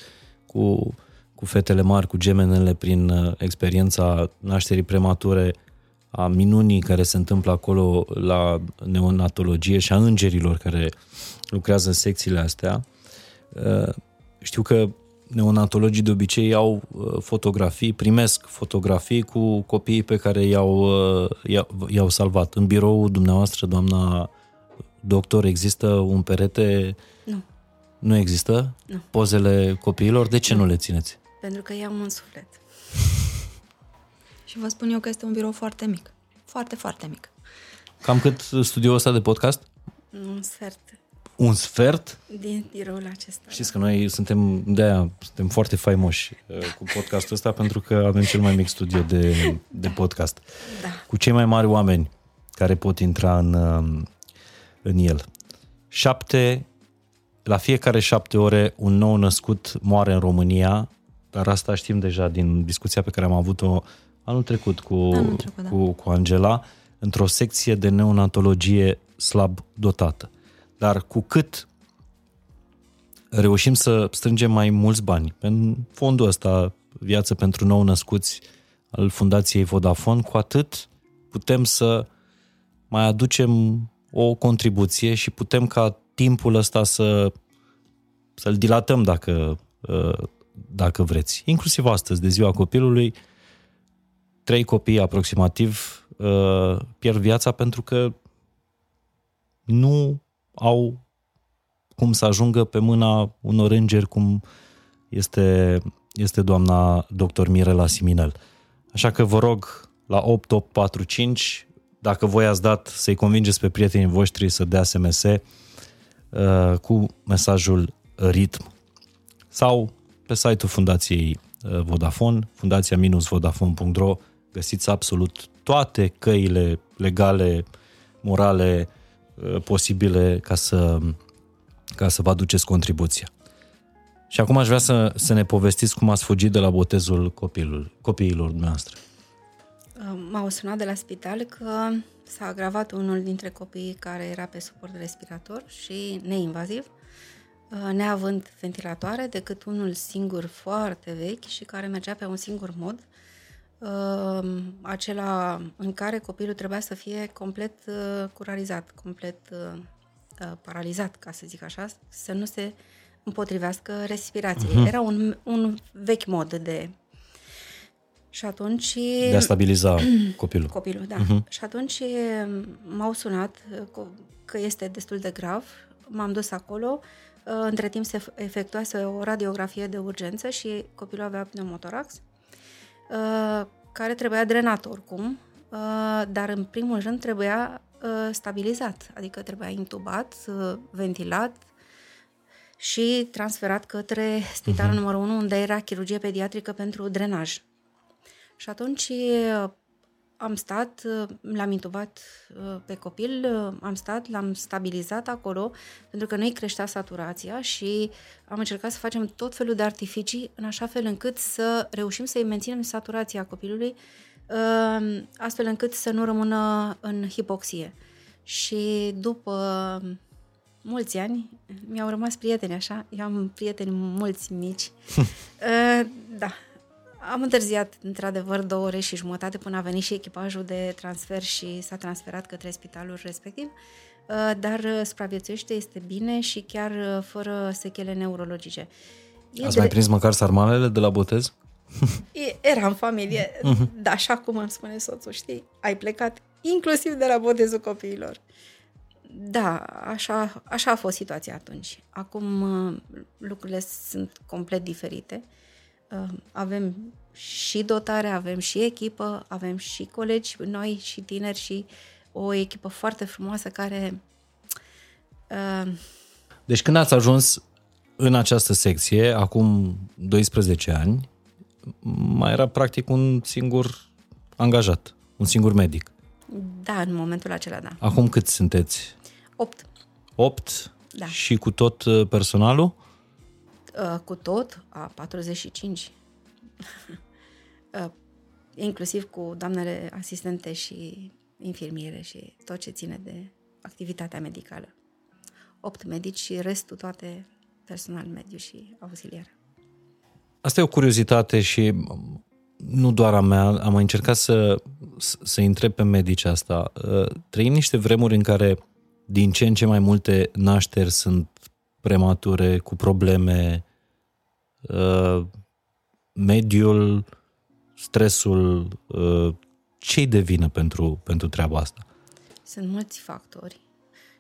cu, cu fetele mari, cu gemenele, prin experiența nașterii premature, a minunii care se întâmplă acolo la neonatologie și a îngerilor care lucrează în secțiile astea. Știu că neonatologii de obicei au fotografii, primesc fotografii cu copiii pe care i-au, i-au, i-au salvat. În biroul dumneavoastră, doamna doctor, există un perete? Nu. Nu există? Nu. Pozele copiilor? De ce nu, nu le țineți? Pentru că i-am în suflet. Și vă spun eu că este un birou foarte mic. Foarte, foarte mic. Cam cât studioul ăsta de podcast? Un sfert. Un sfert? Din biroul acesta. Știți că noi suntem, de-aia suntem foarte faimoși cu podcastul ăsta, pentru că avem cel mai mic studio de, de podcast. Da. Cu cei mai mari oameni care pot intra în, în el. Șapte, la fiecare șapte ore un nou născut moare în România, dar asta știm deja din discuția pe care am avut-o anul trecut cu, anul trecut, da. cu, cu Angela, într-o secție de neonatologie slab dotată. Dar cu cât reușim să strângem mai mulți bani în fondul ăsta, Viață pentru Nou-Născuți, al Fundației Vodafone, cu atât putem să mai aducem o contribuție și putem ca timpul ăsta să, să-l dilatăm dacă, dacă vreți. Inclusiv astăzi, de ziua copilului, trei copii aproximativ pierd viața pentru că nu au cum să ajungă pe mâna unor îngeri cum este, este doamna doctor Mirela Siminel. Așa că vă rog, la opt opt patru cinci, dacă voi ați dat, să-i convingeți pe prietenii voștri să dea S M S uh, cu mesajul RITM, sau pe site-ul Fundației Vodafone, fundația dash vodafone punct ro, găsiți absolut toate căile legale, morale, posibile ca să, ca să vă aduceți contribuția. Și acum aș vrea să, să ne povestiți cum ați fugit de la botezul copilul, copiilor dumneavoastră. M-au sunat de la spital că s-a agravat unul dintre copiii care era pe suport respirator și neinvaziv, neavând ventilatoare, decât unul singur foarte vechi și care mergea pe un singur mod, acela în care copilul trebuia să fie complet curarizat, complet paralizat, ca să zic așa, să nu se împotrivească respirației. Uh-huh. Era un, un vechi mod de... Și atunci... De a stabiliza copilul. Copilul, da. Uh-huh. Și atunci m-au sunat că este destul de grav, m-am dus acolo, între timp se efectuase o radiografie de urgență și copilul avea pneumotorax. uh, care trebuia drenat oricum, uh, dar în primul rând trebuia uh, stabilizat, adică trebuia intubat, uh, ventilat și transferat către spitalul uh-huh. numărul unu, unde era chirurgie pediatrică pentru drenaj. Și atunci uh, am stat, l-am intubat pe copil, am stat, l-am stabilizat acolo, pentru că nu-i creștea saturația și am încercat să facem tot felul de artificii în așa fel încât să reușim să-i menținem saturația copilului, astfel încât să nu rămână în hipoxie. Și după mulți ani mi-au rămas prieteni așa, eu am prieteni mulți mici, da. Am întârziat, într-adevăr, două ore și jumătate până a venit și echipajul de transfer și s-a transferat către spitalul respectiv, dar supraviețuiește, este bine și chiar fără sechele neurologice. E Ați de... mai prins măcar sarmalele de la botez? Era în familie, dar așa cum îmi spune soțul, știi, ai plecat inclusiv de la botezul copiilor. Da, așa, așa a fost situația atunci. Acum lucrurile sunt complet diferite. Avem și dotare, avem și echipă, avem și colegi noi și tineri și o echipă foarte frumoasă care... Uh... Deci când ați ajuns în această secție, acum doisprezece ani, mai era practic un singur angajat, un singur medic. Da, în momentul acela, da. Acum câți sunteți? Opt. Opt? Da. Și cu tot personalul? Cu tot, a patruzeci și cinci, inclusiv cu doamnele asistente și infirmiere și tot ce ține de activitatea medicală. Opt medici și restul toate personal mediu și auxiliar. Asta e o curiozitate și nu doar a mea, am mai încercat să, să întreb pe medici asta. Trăim niște vremuri în care din ce în ce mai multe nașteri sunt premature, cu probleme, uh, mediul, stresul, uh, ce-i de vină pentru, pentru treaba asta? Sunt mulți factori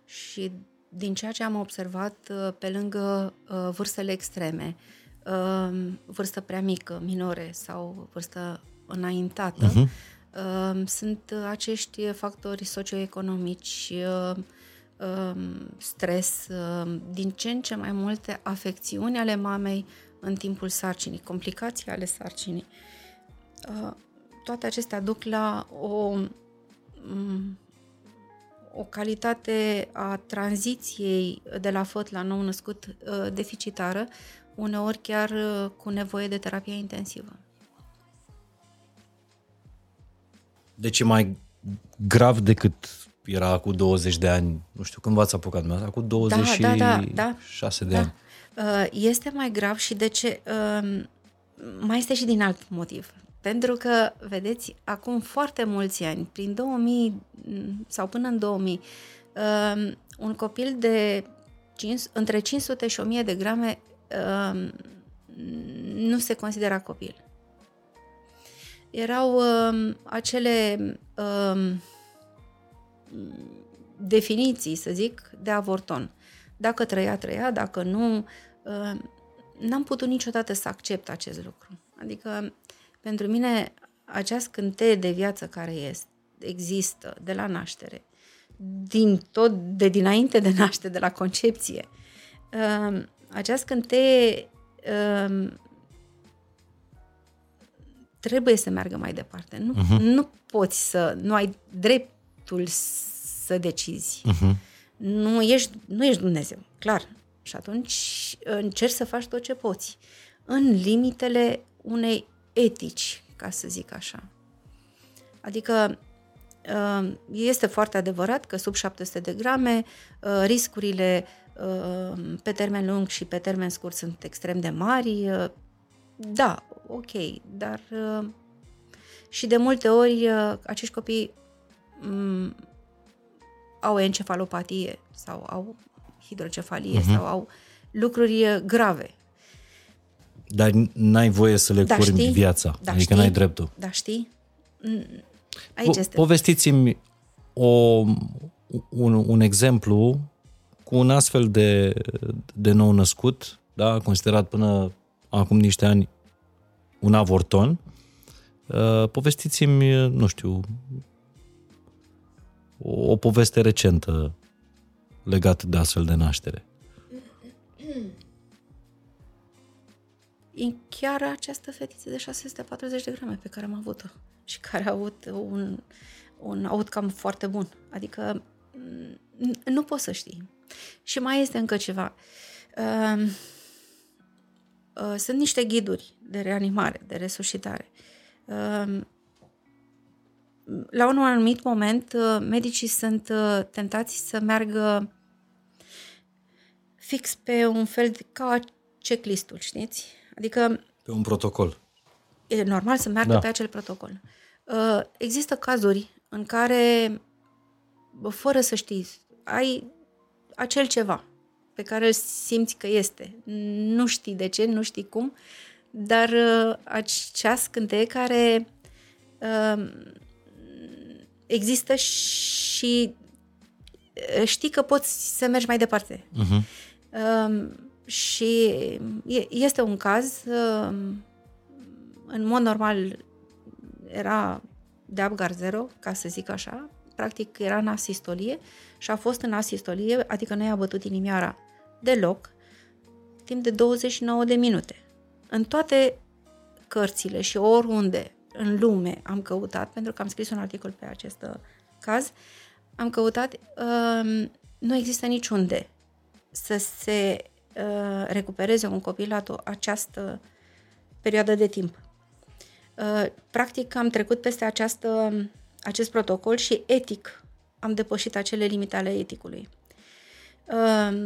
și din ceea ce am observat, pe lângă uh, vârstele extreme, uh, vârstă prea mică, minore sau vârstă înaintată, uh-huh. uh, sunt acești factori socioeconomici, uh, stres, din ce în ce mai multe afecțiuni ale mamei în timpul sarcinii, complicații ale sarcinii. Toate acestea duc la o, o calitate a tranziției de la făt la nou născut deficitară, uneori chiar cu nevoie de terapie intensivă. Deci e mai grav decât era cu douăzeci de ani, nu știu când v-ați apucat dumneavoastră, cu douăzeci și șase da, da, da, da, de da. ani. Este mai grav și de ce? Mai este și din alt motiv. Pentru că, vedeți, acum foarte mulți ani, prin două mii sau până în două mii, un copil de între cinci sute și o mie de grame nu se considera copil. Erau acele... definiții, să zic, de avorton. Dacă trăia, trăia, dacă nu, n-am putut niciodată să accept acest lucru. Adică, pentru mine, acea scânteie de viață care este, există de la naștere, din tot, de dinainte de naștere, de la concepție, acea scânteie trebuie să meargă mai departe. Nu, uh-huh. nu poți să, nu ai drept să decizi. Uh-huh. Nu ești, nu ești Dumnezeu, clar. Și atunci încerci să faci tot ce poți, în limitele unei etici, ca să zic așa. Adică este foarte adevărat că sub șapte sute de grame riscurile pe termen lung și pe termen scurt sunt extrem de mari. Da, ok, dar și de multe ori acești copii au encefalopatie sau au hidrocefalie uh-huh. sau au lucruri grave. Dar n-ai voie să le da, curmi știi? viața, da, adică știi? n-ai dreptul. Da, știi? Aici este. Povestiți-mi o, un, un exemplu cu un astfel de, de nou născut, da, considerat până acum niște ani un avorton, Povestiți-mi, nu știu, o poveste recentă legată de astfel de naștere. Chiar această fetiță de șase sute patruzeci de grame pe care am avut-o și care a avut un, un outcome foarte bun. Adică nu poți să știi. Și mai este încă ceva. Sunt niște ghiduri de reanimare, de resuscitare. La un anumit moment, medicii sunt tentați să meargă fix pe un fel de, ca checklist-ul, știți? Adică... Pe un protocol. E normal să meargă da. pe acel protocol. Există cazuri în care, fără să știi, ai acel ceva pe care îl simți că este. Nu știi de ce, nu știi cum, dar acea scânteie care există și știi că poți să mergi mai departe. Uh-huh. Și este un caz, în mod normal era de Apgar zero, ca să zic așa, practic era în asistolie și a fost în asistolie, adică nu i-a bătut inimioara deloc, timp de douăzeci și nouă de minute. În toate cărțile și oriunde în lume am căutat, pentru că am scris un articol pe acest caz, am căutat, um, nu există niciunde să se uh, recupereze un copil la to- această perioadă de timp. Uh, practic am trecut peste această, acest protocol și etic am depășit acele limite ale eticului. Uh,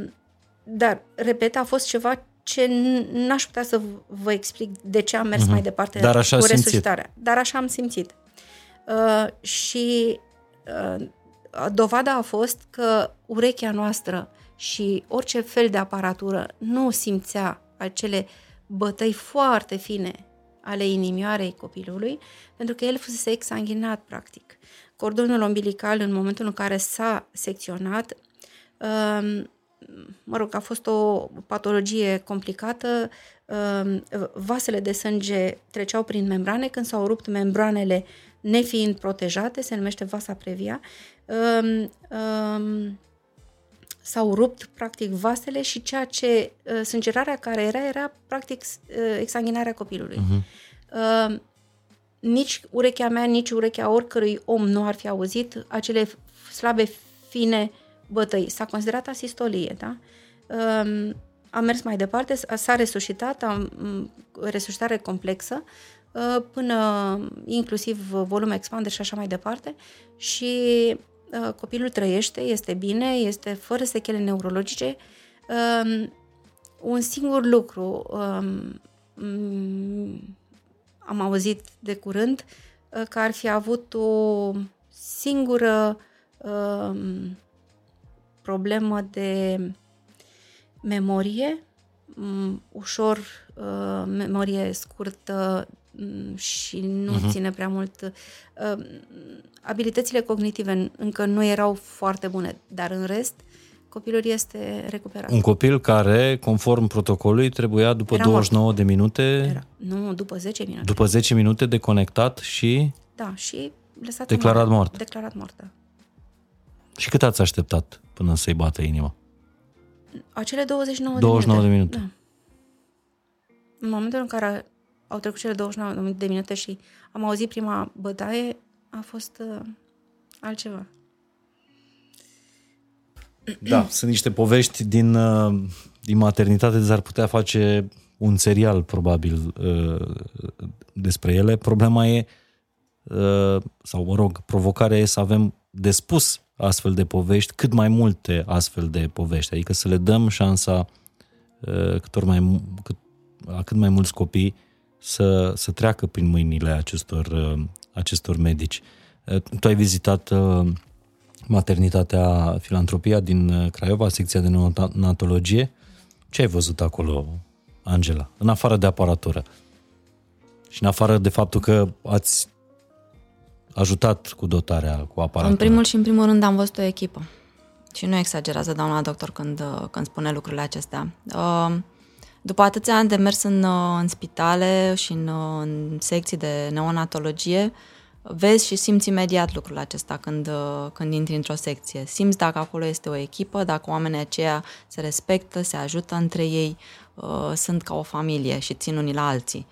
dar, repet, a fost ceva ce n-aș putea să vă explic de ce am mers mm-hmm. mai departe dar așa cu resuscitarea. Dar așa am simțit. Uh, și uh, dovada a fost că urechea noastră și orice fel de aparatură nu simțea acele bătăi foarte fine ale inimioarei copilului, pentru că el fusese exanghinat, practic. Cordonul umbilical, în momentul în care s-a secționat, uh, mă rog, a fost o patologie complicată, vasele de sânge treceau prin membrane, când s-au rupt membranele nefiind protejate, se numește vasa previa, s-au rupt practic vasele și ceea ce sângerarea care era, era practic exanghinarea copilului. Uh-huh. Nici urechea mea, nici urechea oricărui om nu ar fi auzit acele slabe, fine bătăi. S-a considerat asistolie, da? Um, am mers mai departe, s-a resuscitat, am, resuscitare complexă, uh, până inclusiv volum expander și așa mai departe și uh, copilul trăiește, este bine, este fără sechele neurologice. Um, un singur lucru um, um, am auzit de curând, uh, că ar fi avut o singură um, problemă de memorie, ușor, memorie scurtă și nu uh-huh. ține prea mult. Abilitățile cognitive încă nu erau foarte bune, dar în rest copilul este recuperat. Un copil care, conform protocolului, trebuia după Era douăzeci și nouă mort. de minute... Era. Nu, după zece minute. După zece minute deconectat și... Da, și lăsat declarat mort. mort. Declarat mort, da. Și cât ați așteptat până să-i bată inima? Acele douăzeci și nouă de minute. Da. În momentul în care au trecut cele douăzeci și nouă de minute și am auzit prima bătaie, a fost uh, altceva. Da, sunt niște povești din, uh, din maternitate, dar ar putea face un serial, probabil, uh, despre ele. Problema e, uh, sau mă rog, provocarea e să avem de spus astfel de povești, cât mai multe astfel de povești, adică să le dăm șansa uh, cât ori mai, cât, a cât mai mulți copii să, să treacă prin mâinile acestor, uh, acestor medici. Uh, tu ai vizitat uh, maternitatea Filantropia din Craiova, secția de neonatologie. Ce ai văzut acolo, Angela? În afară de aparatură și în afară de faptul că ați ajutat cu dotarea, cu aparatul. În primul și în primul rând am văzut o echipă. Și nu exagerează doamna doctor când, când spune lucrurile acestea. După atâția ani de mers în, în spitale și în, în secții de neonatologie, vezi și simți imediat lucrul acesta când, când intri într-o secție. Simți dacă acolo este o echipă, dacă oamenii aceia se respectă, se ajută între ei, sunt ca o familie și țin unii la alții.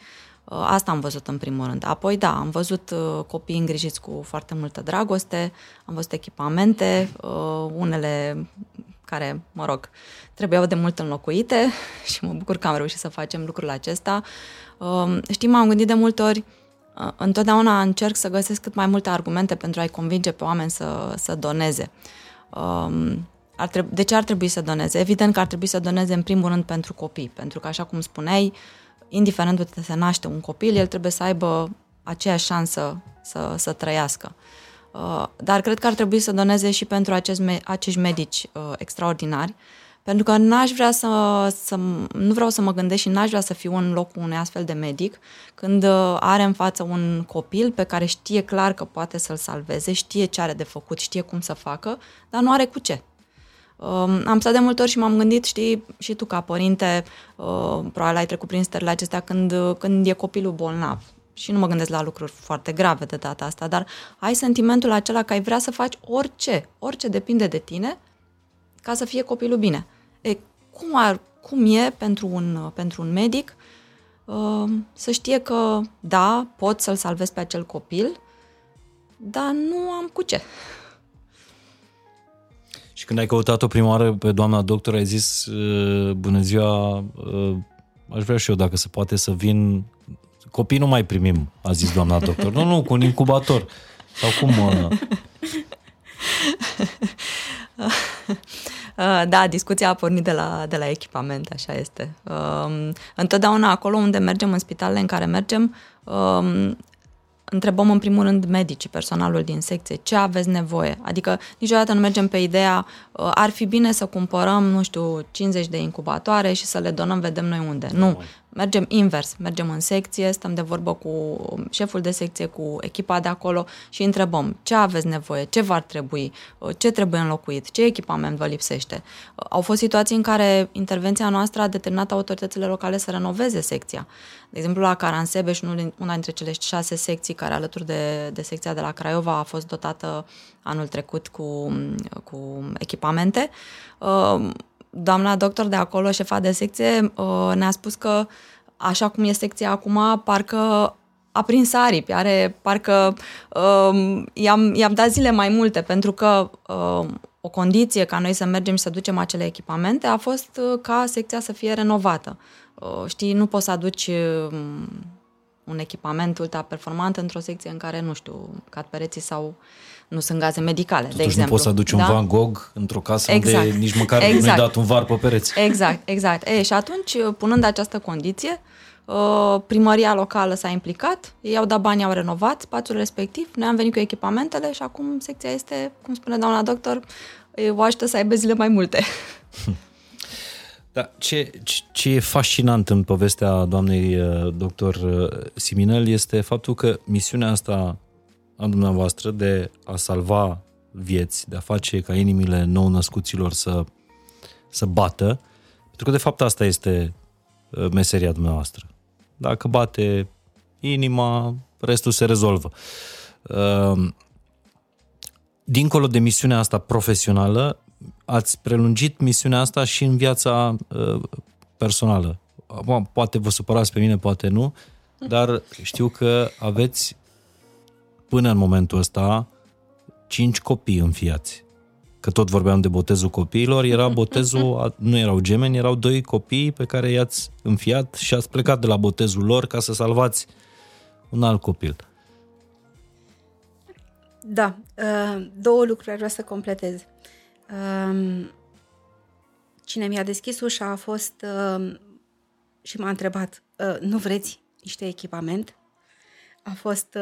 Asta am văzut în primul rând. Apoi, da, am văzut copii îngrijiți cu foarte multă dragoste, am văzut echipamente, unele care, mă rog, trebuiau de mult înlocuite și mă bucur că am reușit să facem lucrul acesta. Știi, m-am gândit de multe ori, întotdeauna încerc să găsesc cât mai multe argumente pentru a-i convinge pe oameni să, să doneze. De ce ar trebui să doneze? Evident că ar trebui să doneze în primul rând pentru copii, pentru că, așa cum spuneai, indiferent unde se naște un copil, el trebuie să aibă aceeași șansă să, să trăiască. Dar cred că ar trebui să doneze și pentru acest, acești medici extraordinari, pentru că n-aș vrea să, să, nu vreau să mă gândesc și n-aș vrea să fiu în locul unui astfel de medic când are în față un copil pe care știe clar că poate să-l salveze, știe ce are de făcut, știe cum să facă, dar nu are cu ce. Am stat de multe ori și m-am gândit, știi, și tu ca părinte, probabil ai trecut prin stările acestea când, când e copilul bolnav. Și nu mă gândesc la lucruri foarte grave de data asta, dar ai sentimentul acela că ai vrea să faci orice, orice depinde de tine, ca să fie copilul bine. E, cum, ar, cum e pentru un, pentru un medic să știe că, da, pot să-l salvez pe acel copil, dar nu am cu ce. Și când ai căutat-o prima oară pe doamna doctor, ai zis, bună ziua, aș vrea și eu, dacă se poate, să vin... Copii nu mai primim, a zis doamna doctor. Nu, nu, cu un incubator. Sau cum... Da, discuția a pornit de la, de la echipament, așa este. Întotdeauna acolo unde mergem, în spitalele în care mergem, întrebăm în primul rând medicii, personalul din secție, ce aveți nevoie. Adică niciodată nu mergem pe ideea, ar fi bine să cumpărăm, nu știu, cincizeci de incubatoare și să le donăm, vedem noi unde. Nu, mergem invers, mergem în secție, stăm de vorbă cu șeful de secție, cu echipa de acolo și întrebăm ce aveți nevoie, ce v-ar trebui, ce trebuie înlocuit, ce echipament vă lipsește. Au fost situații în care intervenția noastră a determinat autoritățile locale să renoveze secția. De exemplu, la Caransebeș, una dintre cele șase secții care alături de, de secția de la Craiova a fost dotată anul trecut cu, cu echipamente. Doamna doctor de acolo, șefa de secție, ne-a spus că așa cum e secția acum, parcă a prins aripi, are, parcă i-am, i-am dat zile mai multe, pentru că o condiție ca noi să mergem și să ducem acele echipamente a fost ca secția să fie renovată. Știi, nu poți să aduci un echipament ultra performant într-o secție în care, nu știu, cad pereții sau nu sunt gaze medicale, totuși, de exemplu. Nu poți să aduci un da? Van Gogh într-o casă exact. Unde nici măcar exact. Nu-i dat un var pe pereți. Exact, exact. E, și atunci, punând această condiție, primăria locală s-a implicat, ei au dat bani, au renovat spațiul respectiv, noi am venit cu echipamentele și acum secția este, cum spune doamna doctor, o ajută să aibă zile mai multe. Da, ce, ce, ce e fascinant în povestea doamnei doctor Siminel este faptul că misiunea asta a dumneavoastră de a salva vieți, de a face ca inimile nou-născuților să, să bată, pentru că de fapt asta este meseria dumneavoastră. Dacă bate inima, restul se rezolvă. Dincolo de misiunea asta profesională, ați prelungit misiunea asta și în viața personală. Poate vă supărați pe mine, poate nu, dar știu că aveți până în momentul ăsta cinci copii înfiați. Că tot vorbeam de botezul copiilor, era botezul, nu erau gemeni, erau doi copii pe care i-ați înfiat și ați plecat de la botezul lor ca să salvați un alt copil. Da, două lucruri vreau să completez. Cine mi-a deschis ușa a fost și m-a întrebat, nu vreți niște echipament? A fost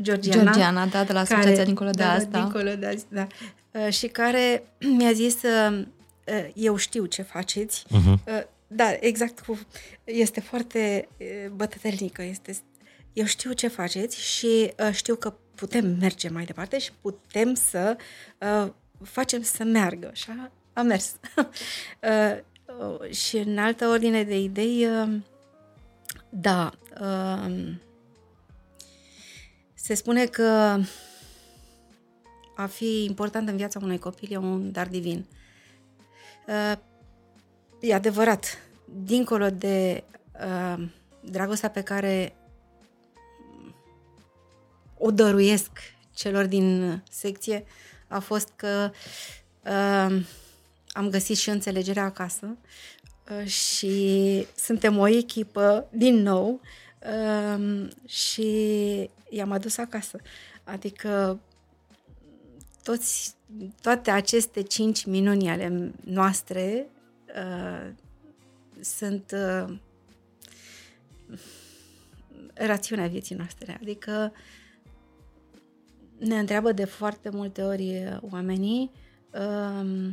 Georgiana, Georgiana da, de la asociația care, dincolo de asta, dincolo de azi, da. Și care mi-a zis, eu știu ce faceți, uh-huh. Da, exact, cu, este foarte bătătălnică, este, eu știu ce faceți și știu că putem merge mai departe și putem să uh, facem să meargă. Și a, a mers. uh, Și în altă ordine de idei, da, se spune că a fi important în viața unui copil e un dar divin. E adevărat, dincolo de dragostea pe care o dăruiesc celor din secție, a fost că am găsit și înțelegerea acasă și suntem o echipă din nou și i-am adus acasă. Adică toți, toate aceste cinci minuni ale noastre uh, sunt uh, rațiunea vieții noastre. Adică ne întreabă de foarte multe ori oamenii uh,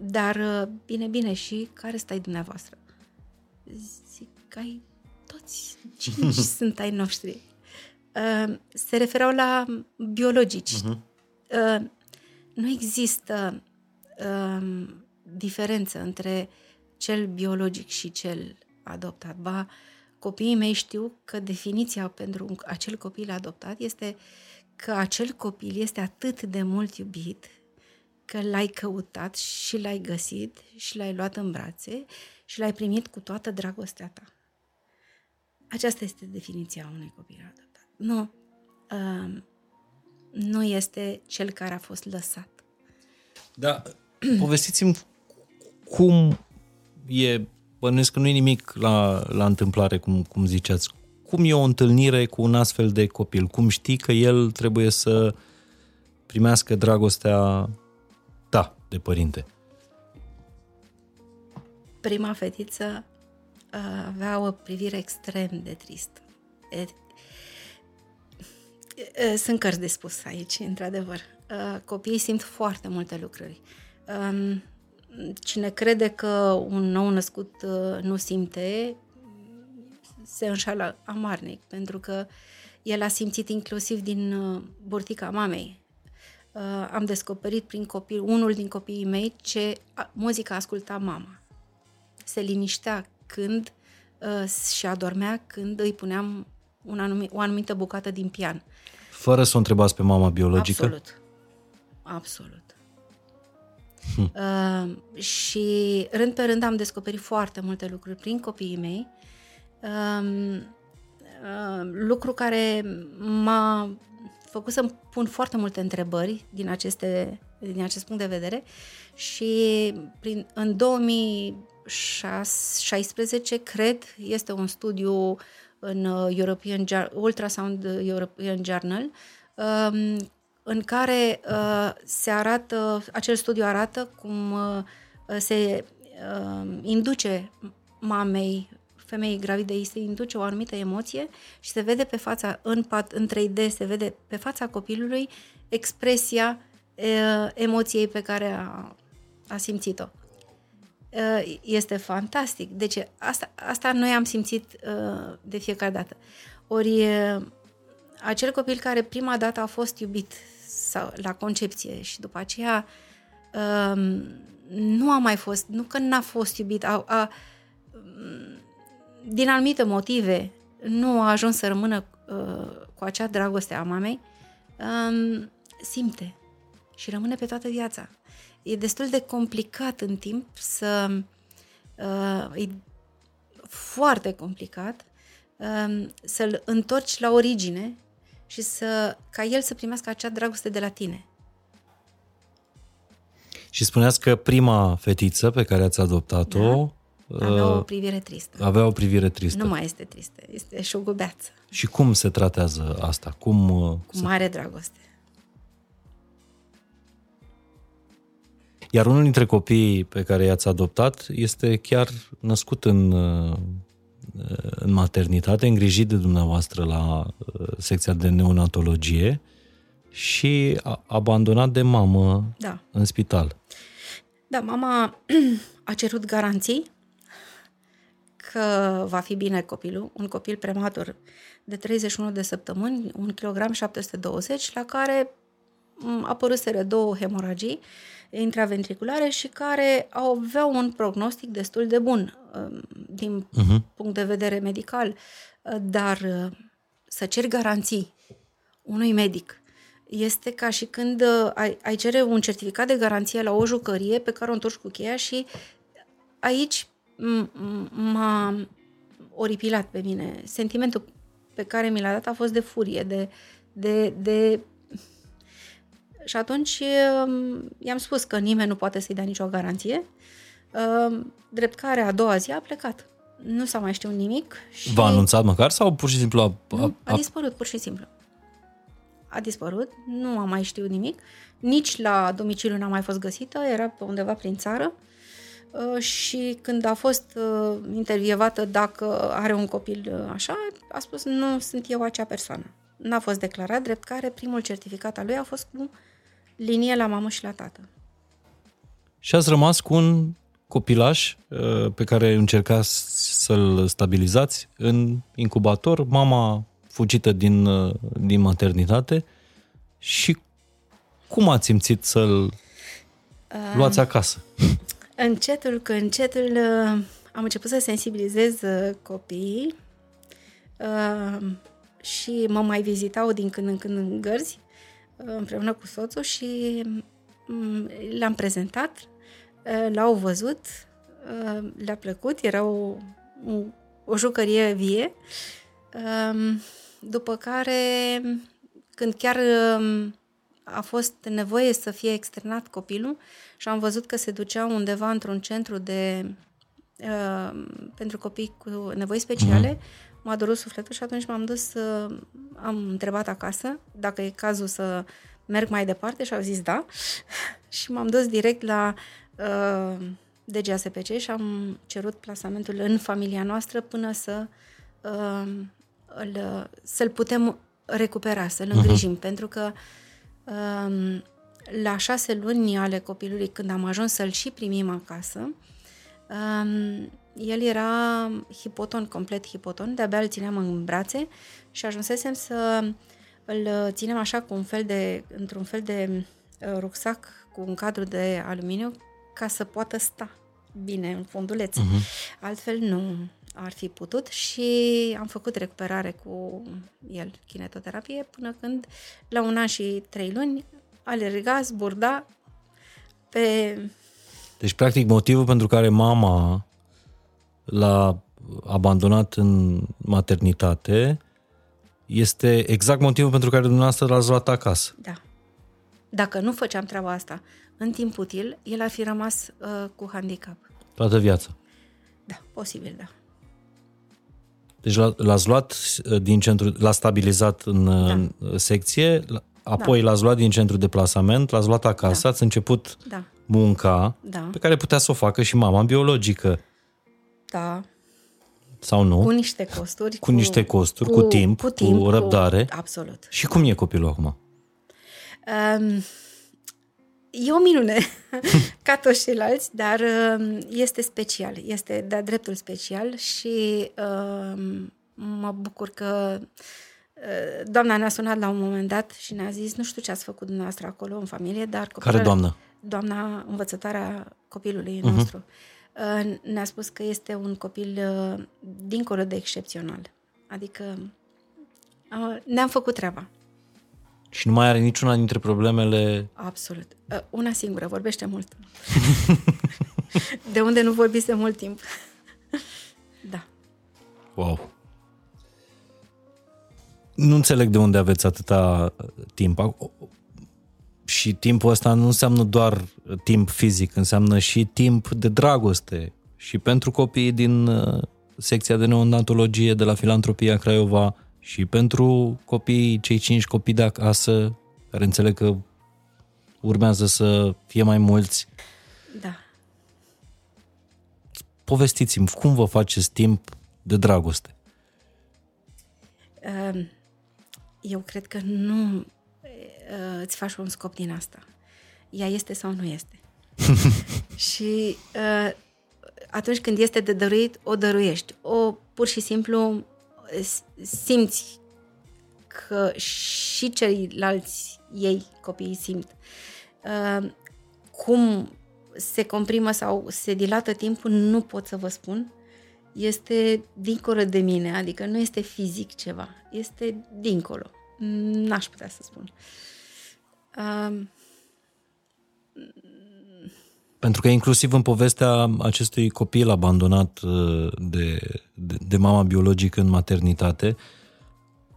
dar bine, bine, și care stai dumneavoastră? Zic, ai toți cinci sunt ai noștri. Uh, se referau la biologici. Uh-huh. Uh, nu există uh, diferență între cel biologic și cel adoptat. Ba, copiii mei știu că definiția pentru acel copil adoptat este că acel copil este atât de mult iubit că l-ai căutat și l-ai găsit și l-ai luat în brațe și l-ai primit cu toată dragostea ta. Aceasta este definiția unui copil adoptat. Nu... Uh, nu este cel care a fost lăsat. Da, povestiți-mi cum e, bănuiesc că nu e nimic la, la întâmplare, cum, cum ziceați, cum e o întâlnire cu un astfel de copil, cum știi că el trebuie să primească dragostea ta de părinte? Prima fetiță avea o privire extrem de tristă. Sunt cărți de spus aici, într-adevăr. Copiii simt foarte multe lucruri. Cine crede că un nou născut nu simte, se înșală amarnic, pentru că el a simțit inclusiv din burtica mamei. Am descoperit prin copil, unul din copiii mei, ce muzică asculta mama. Se liniștea când și adormea când îi puneam Un anumit, o anumită bucată din pian. Fără să o întrebați pe mama biologică? Absolut. Absolut. Hm. Uh, și rând pe rând am descoperit foarte multe lucruri prin copiii mei. Uh, uh, lucru care m-a făcut să-mi pun foarte multe întrebări din, aceste, din acest punct de vedere. Și prin, în două mii șaisprezece, cred, este un studiu în European, Ultrasound European Journal, în care se arată, acel studiu arată cum se induce mamei, femeii gravide, îi se induce o anumită emoție și se vede pe fața, în, pat, în trei D, se vede pe fața copilului expresia emoției pe care a, a simțit-o. Este fantastic. Deci asta, asta noi am simțit uh, de fiecare dată. Ori uh, acel copil care prima dată a fost iubit sau, la concepție și după aceea uh, nu a mai fost, nu că n-a fost iubit, a, a, din anumite motive nu a ajuns să rămână uh, cu acea dragoste a mamei, uh, simte și rămâne pe toată viața. E destul de complicat în timp să... Uh, e foarte complicat uh, să-l întorci la origine și să, ca el să primească acea dragoste de la tine. Și spuneați că prima fetiță pe care ați adoptat-o... Da, avea uh, o privire tristă. Avea o privire tristă. Nu mai este tristă, este șugubeață. Și cum se tratează asta? Cum, uh, Cu se... mare dragoste. Iar unul dintre copiii pe care i-ați adoptat este chiar născut în, în maternitate, îngrijit de dumneavoastră la secția de neonatologie și abandonat de mamă, da, în spital. Da, mama a cerut garanții că va fi bine copilul, un copil prematur de treizeci și unu de săptămâni, un kilogram șapte sute douăzeci, la care apăruseră două hemoragii intraventriculare și care aveau un prognostic destul de bun din uh-huh. punct de vedere medical, dar să ceri garanții unui medic este ca și când ai, ai cere un certificat de garanție la o jucărie pe care o întorci cu cheia, și aici m-a oripilat pe mine. Sentimentul pe care mi l-a dat a fost de furie, de... de, de... Și atunci i-am spus că nimeni nu poate să-i dea nicio garanție, drept care a doua zi a plecat. Nu s-a mai știut nimic. Și v-a anunțat măcar sau pur și simplu a... A, a dispărut, pur și simplu. A dispărut, nu am mai știut nimic, nici la domiciliu n-a mai fost găsită, era pe undeva prin țară. Și când a fost intervievată dacă are un copil așa, a spus nu sunt eu acea persoană. N-a fost declarat, drept care primul certificat al lui a fost cu linie la mamă și la tată. Și ați rămas cu un copilaș pe care încercați să-l stabilizați în incubator, mama fugită din, din maternitate, și cum ați simțit să-l luați acasă? Încetul că încetul am început să sensibilizez copiii și mă mai vizitau din când în când în gărzi împreună cu soțul și l-am prezentat, l-au văzut, le-a plăcut, era o, o, o jucărie vie. După care, când chiar a fost nevoie să fie externat copilul și am văzut că se ducea undeva într-un centru de uh, pentru copii cu nevoi speciale, mm-hmm. m-a durut sufletul și atunci m-am dus, uh, am întrebat acasă dacă e cazul să merg mai departe și au zis da și m-am dus direct la uh, D G S P C și am cerut plasamentul în familia noastră până să uh, îl, să-l putem recupera, să-l îngrijim, mm-hmm. pentru că la șase luni ale copilului, când am ajuns să-l și primim acasă, el era hipoton, complet hipoton, de-abia îl țineam în brațe și ajunsesem să îl ținem așa cu un fel de, într-un fel de rucsac cu un cadru de aluminiu ca să poată sta bine în funduleț. Uh-huh. Altfel nu ar fi putut și am făcut recuperare cu el, kinetoterapie, până când la un an și trei luni alerga, zburda pe... Deci, practic, motivul pentru care mama l-a abandonat în maternitate este exact motivul pentru care dumneavoastră l-ați luat acasă. Da. Dacă nu făceam treaba asta în timp util, el ar fi rămas uh, cu handicap. Toată viața. Da, posibil, da. Deci l- l-ați luat din centru, l-ați stabilizat în da. secție, apoi da. l-ați luat din centru de plasament, l-ați luat acasă, da. ați început da. munca da. pe care putea să o facă și mama biologică. Da. Sau nu? Cu niște costuri. Cu niște costuri, cu, cu timp, cu, timp, cu răbdare. Cu... Absolut. Și cum e copilul acum? Um... E o minune, ca toți ceilalți, dar este special, este de-a dreptul special și uh, mă bucur că uh, doamna ne-a sunat la un moment dat și ne-a zis, nu știu ce ați făcut dumneavoastră acolo în familie, dar copilul... Care doamnă? Doamna, învățătoarea copilului uh-huh. nostru. Uh, ne-a spus că este un copil uh, dincolo de excepțional, adică uh, ne-am făcut treaba. Și nu mai are niciuna dintre problemele... Absolut. Una singură, vorbește mult. De unde nu vorbise mult timp. Da. Wow. Nu înțeleg de unde aveți atâta timp. Și timpul ăsta nu înseamnă doar timp fizic, înseamnă și timp de dragoste. Și pentru copiii din secția de neonatologie de la Filantropia Craiova, și pentru copiii, cei cinci copii de acasă, care înțeleg că urmează să fie mai mulți. Da. Povestiți-mi, cum vă faceți timp de dragoste? Eu cred că nu îți faci un scop din asta. Ea este sau nu este. Și atunci când este de dăruit, o dăruiești. O pur și simplu... simți că și ceilalți ei, copiii, simt. Uh, cum se comprimă sau se dilată timpul, nu pot să vă spun. Este dincolo de mine, adică nu este fizic ceva, este dincolo. N-aș putea să spun. Uh, Pentru că inclusiv în povestea acestui copil abandonat de, de, de mama biologică în maternitate,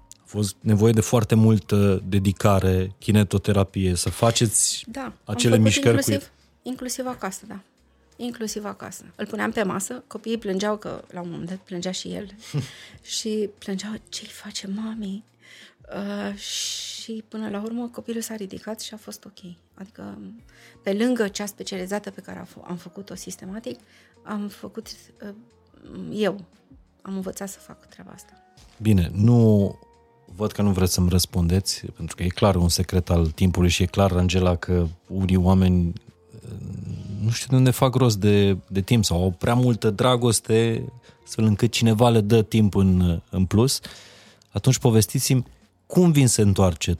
a fost nevoie de foarte multă dedicare, kinetoterapie, să faceți da, acele mișcări. Inclusiv, cu... inclusiv acasă, da. Inclusiv acasă. Îl puneam pe masă, copiii plângeau că, la un moment dat, plângea și el și plângeau, ce-i face mami? Uh, și până la urmă copilul s-a ridicat și a fost ok. Adică pe lângă cea specializată pe care am făcut-o sistematic, am făcut uh, eu, am învățat să fac treaba asta. Bine, nu văd că nu vreți să-mi răspundeți, pentru că e clar un secret al timpului și e clar, Angela, că unii oameni nu știu de unde fac rost de, de timp sau au prea multă dragoste astfel încât cineva le dă timp în, în plus. Atunci povestiți-mi cum vin să întoarce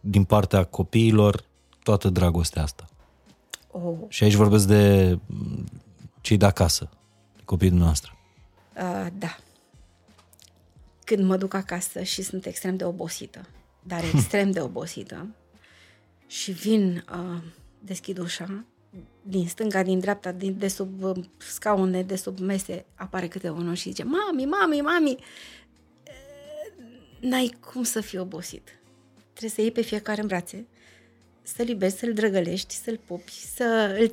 din partea copiilor toată dragostea asta. Oh. Și aici vorbesc de cei de acasă, de copiii noastre. Uh, da. Când mă duc acasă și sunt extrem de obosită, dar extrem de obosită, și vin, uh, deschid ușa, din stânga, din dreapta, din, de sub scaune, de sub mese, apare câte unul și zice, mami, mami, mami, n-ai cum să fii obosit. Trebuie să iei pe fiecare în brațe, să-l iubești, să-l drăgălești, să-l pupi, să-l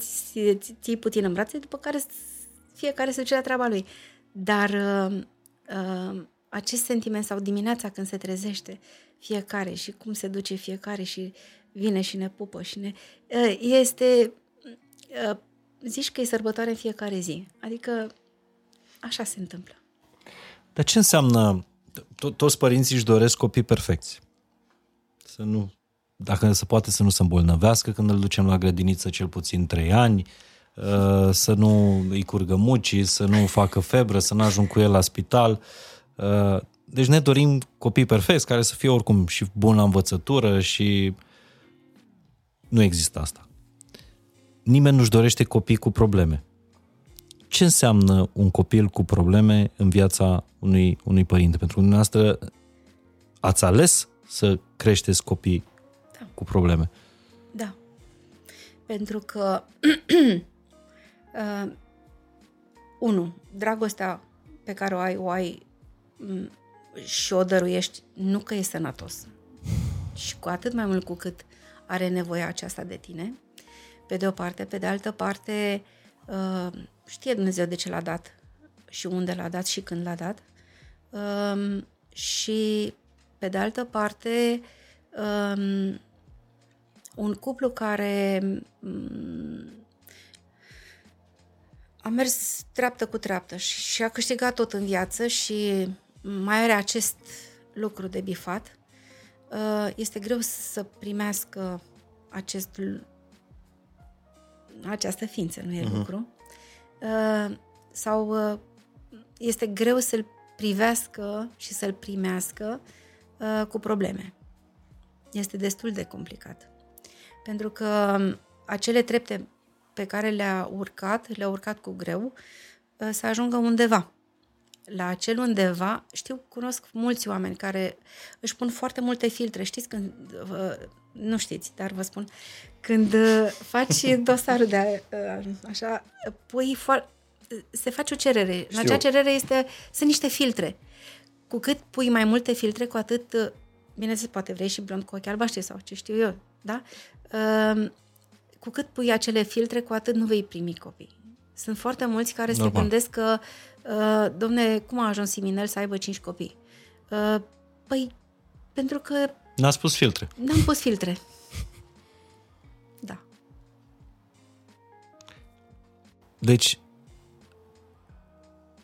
ții puțin în brațe, după care fiecare se duce la treaba lui. Dar uh, acest sentiment, sau dimineața când se trezește fiecare și cum se duce fiecare și vine și ne pupă și ne... Uh, este... Uh, zici că e sărbătoare în fiecare zi. Adică așa se întâmplă. Dar ce înseamnă... Toți părinții își doresc copii perfecți. Să nu, dacă se poate să nu se îmbolnăvească când îl ducem la grădiniță cel puțin trei ani, să nu îi curgă mucii, să nu facă febră, să nu ajung cu el la spital. Deci ne dorim copii perfecți care să fie oricum și bun la învățătură și nu există asta. Nimeni nu-și dorește copii cu probleme. Ce înseamnă un copil cu probleme în viața unui, unui părinte? Pentru că dumneavoastră ați ales să creșteți copii da. Cu probleme. Da. Pentru că uh, unu, dragostea pe care o ai, o ai și o dăruiești, nu că e sănătos. Și cu atât mai mult cu cât are nevoie aceasta de tine. Pe de o parte. Pe de altă parte... Uh, știe Dumnezeu de ce l-a dat și unde l-a dat și când l-a dat. Um, și, pe de altă parte, um, un cuplu care um, a mers treaptă cu treaptă și, și a câștigat tot în viață și mai are acest lucru de bifat, uh, este greu să primească acest, această ființă, nu e uh-huh. lucru. Uh, sau uh, este greu să-l privească și să-l primească uh, cu probleme. Este destul de complicat. Pentru că acele trepte pe care le-a urcat, le-a urcat cu greu, uh, să ajungă undeva. La acel undeva, știu, cunosc mulți oameni care își pun foarte multe filtre. Știți când, uh, nu știți, dar vă spun, când uh, faci dosarul de uh, așa, pui fo- se face o cerere. Știu. În acea cerere este, sunt niște filtre. Cu cât pui mai multe filtre, cu atât, uh, bineînțeles, poate vrei și blond cu ochii albaștri sau ce știu eu, da? Uh, cu cât pui acele filtre, cu atât nu vei primi copii. Sunt foarte mulți care se gândesc că Uh, domne, cum a ajuns Siminel să aibă cinci copii? Uh, păi, pentru că... N-ați pus filtre. N-am pus filtre. Da. Deci,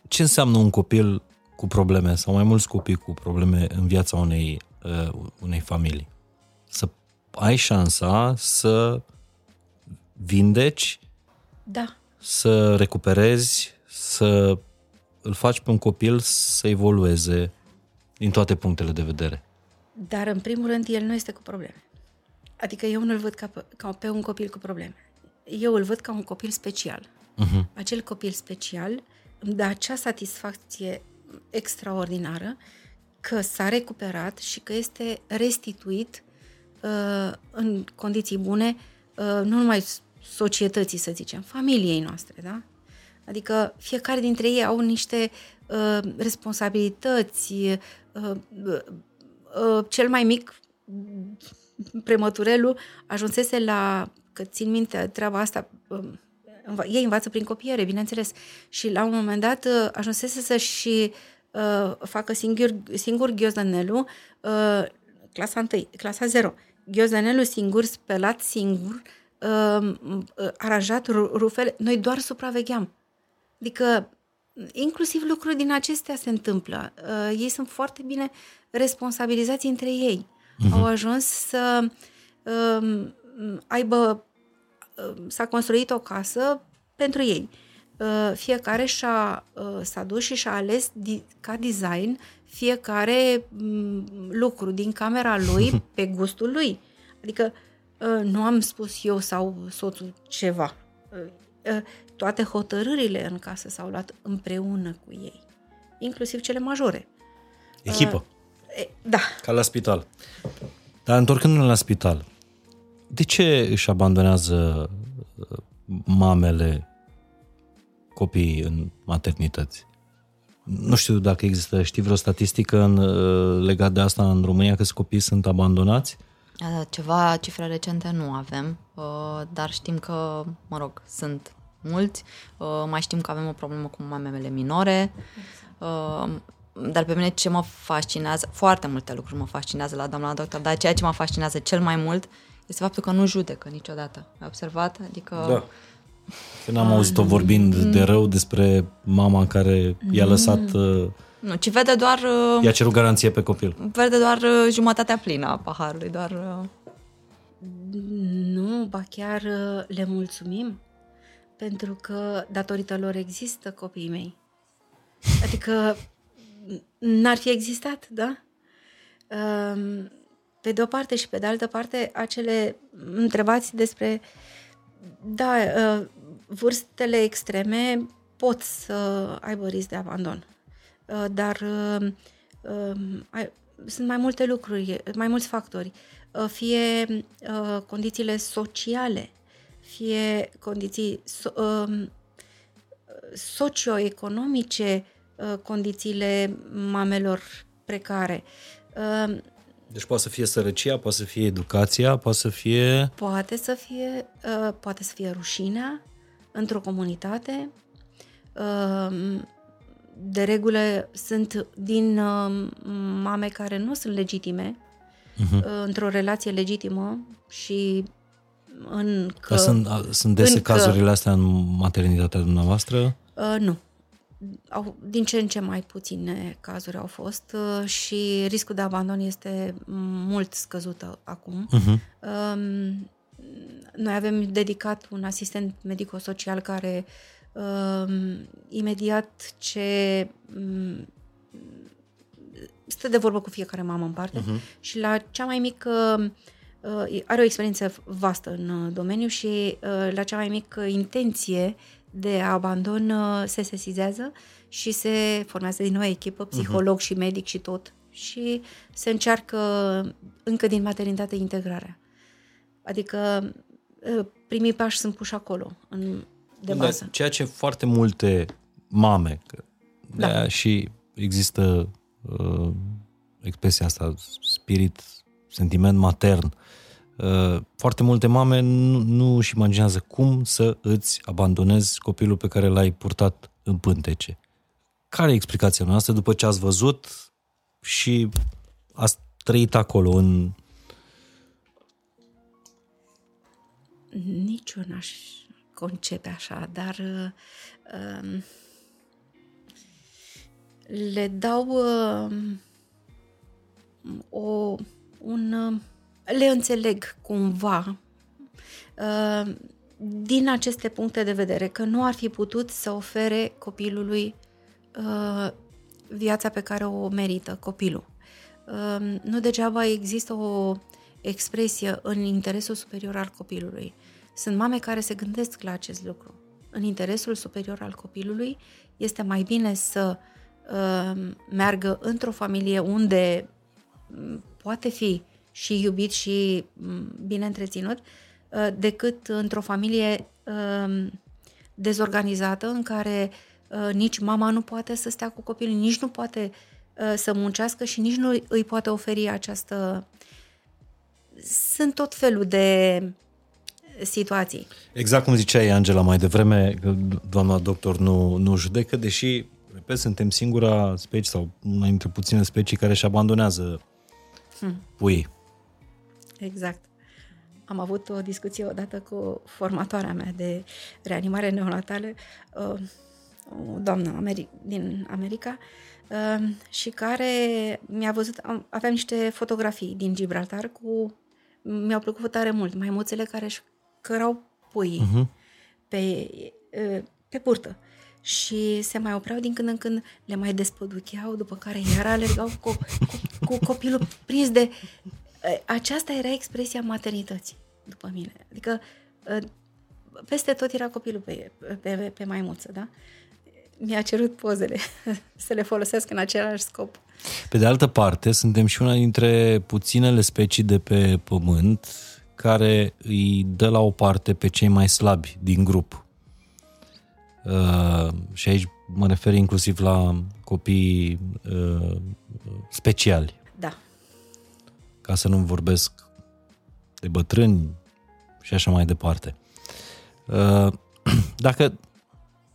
ce înseamnă un copil cu probleme sau mai mulți copii cu probleme în viața unei, uh, unei familii? Să ai șansa să vindeci, da. Să recuperezi, să... îl faci pe un copil să evolueze din toate punctele de vedere. Dar, în primul rând, el nu este cu probleme. Adică eu nu-l văd ca pe, ca pe un copil cu probleme. Eu îl văd ca un copil special. Uh-huh. Acel copil special îmi dă acea satisfacție extraordinară că s-a recuperat și că este restituit uh, în condiții bune, uh, nu numai societății, să zicem, familiei noastre, da? Adică fiecare dintre ei au niște uh, responsabilități, uh, uh, uh, cel mai mic prematurelul ajunsese la, că țin minte treaba asta, uh, ei învață prin copiere, bineînțeles, și la un moment dat uh, ajunsese să-și uh, facă singur, singur ghiozdanelul, uh, clasa unu, clasa zero, ghiozdanelul singur, spălat singur, uh, uh, aranjat rufele, noi doar supravegheam. Adică inclusiv lucruri din acestea se întâmplă. Uh, ei sunt foarte bine responsabilizați între ei. Uh-huh. Au ajuns să uh, aibă uh, s-a construit o casă pentru ei. Uh, fiecare și-a, uh, s-a dus și și-a ales di- ca design fiecare um, lucru din camera lui pe gustul lui. Adică uh, nu am spus eu sau soțul ceva. Uh, uh, toate hotărârile în casă s-au luat împreună cu ei. Inclusiv cele majore. Echipă. Uh, Da. Ca la spital. Dar întorcându-ne la spital, de ce își abandonează mamele copiii în maternități? Nu știu dacă există, știi vreo statistică în, legat de asta în România, că copiii sunt abandonați? Ceva cifre recente nu avem, dar știm că, mă rog, sunt mulți. Mai știm că avem o problemă cu mamele minore. Dar pe mine ce mă fascinează, foarte multe lucruri mă fascinează la doamna doctor, dar ceea ce mă fascinează cel mai mult este faptul că nu judecă niciodată. Ai observat? Adică... Da. Că n-am a... auzit-o vorbind de rău despre mama care i-a lăsat... Nu, ci vede doar... I-a cerut garanție pe copil. Vede doar jumătatea plină a paharului, doar... Nu, ba chiar le mulțumim, pentru că datorită lor există copiii mei. Adică... n-ar fi existat, da? Pe de o parte și pe de altă parte, acele întrebați despre da, vârstele extreme pot să aibă risc de abandon. Dar sunt mai multe lucruri, mai mulți factori. Fie condițiile sociale, fie condiții socioeconomice, condițiile mamelor precare. Deci poate să fie sărăcia, poate să fie educația, poate să fie... Poate să fie, poate să fie rușinea într-o comunitate. De regulă sunt din mame care nu sunt legitime, uh-huh. într-o relație legitimă și în că... Dar sunt, sunt dese cazurile că... astea în maternitatea dumneavoastră? Uh, nu. Au, din ce în ce mai puține cazuri au fost uh, și riscul de abandon este mult scăzut acum. Uh-huh. Uh, noi avem dedicat un asistent medico-social care uh, imediat ce um, stă de vorbă cu fiecare mamă în parte uh-huh. și la cea mai mică uh, are o experiență vastă în domeniu și uh, la cea mai mică intenție de abandon se sesizează și se formează din nou echipă, psiholog uh-huh. și medic și tot. Și se încearcă încă din maternitate integrarea. Adică primii pași sunt puși acolo, în, de bază. Dar ceea ce foarte multe mame, da. Și există uh, expresia asta, spirit, sentiment matern, foarte multe mame nu, nu își imaginează cum să îți abandonezi copilul pe care l-ai purtat în pântece. Care e explicația noastră după ce ați văzut și ați trăit acolo? În... Nici eu n-aș concepe așa, dar uh, le dau uh, o, un... Uh, le înțeleg cumva din aceste puncte de vedere că nu ar fi putut să ofere copilului viața pe care o merită copilul. Nu degeaba există o expresie în interesul superior al copilului. Sunt mame care se gândesc la acest lucru. În interesul superior al copilului este mai bine să uh, meargă într-o familie unde um, poate fi și iubit și um, bine întreținut, uh, decât într-o familie uh, dezorganizată în care uh, nici mama nu poate să stea cu copilul, nici nu poate uh, să muncească și nici nu îi poate oferi această... Sunt tot felul de situații. Exact cum ziceai, Angela, mai devreme, că doamna doctor nu, nu judecă, deși, repet, suntem singura specie sau una dintre puține specii care își abandonează hmm. puii. Exact. Am avut o discuție odată cu formatoarea mea de reanimare neonatală, o doamnă din America, și care mi-a văzut, aveam niște fotografii din Gibraltar cu, mi-au plăcut tare mult, maimuțele care își cărau puii uh-huh. pe, pe burtă și se mai opreau din când în când, le mai despăducheau, după care iar alergau cu, cu, cu copilul prins de... Aceasta era expresia maternității, după mine. Adică peste tot era copilul pe, pe, pe maimuță, da? Mi-a cerut pozele să le folosesc în același scop. Pe de altă parte, suntem și una dintre puținele specii de pe pământ care îi dă la o parte pe cei mai slabi din grup. Uh, și aici mă refer inclusiv la copiii uh, speciali. Da. Ca să nu vorbesc de bătrâni și așa mai departe. Uh, dacă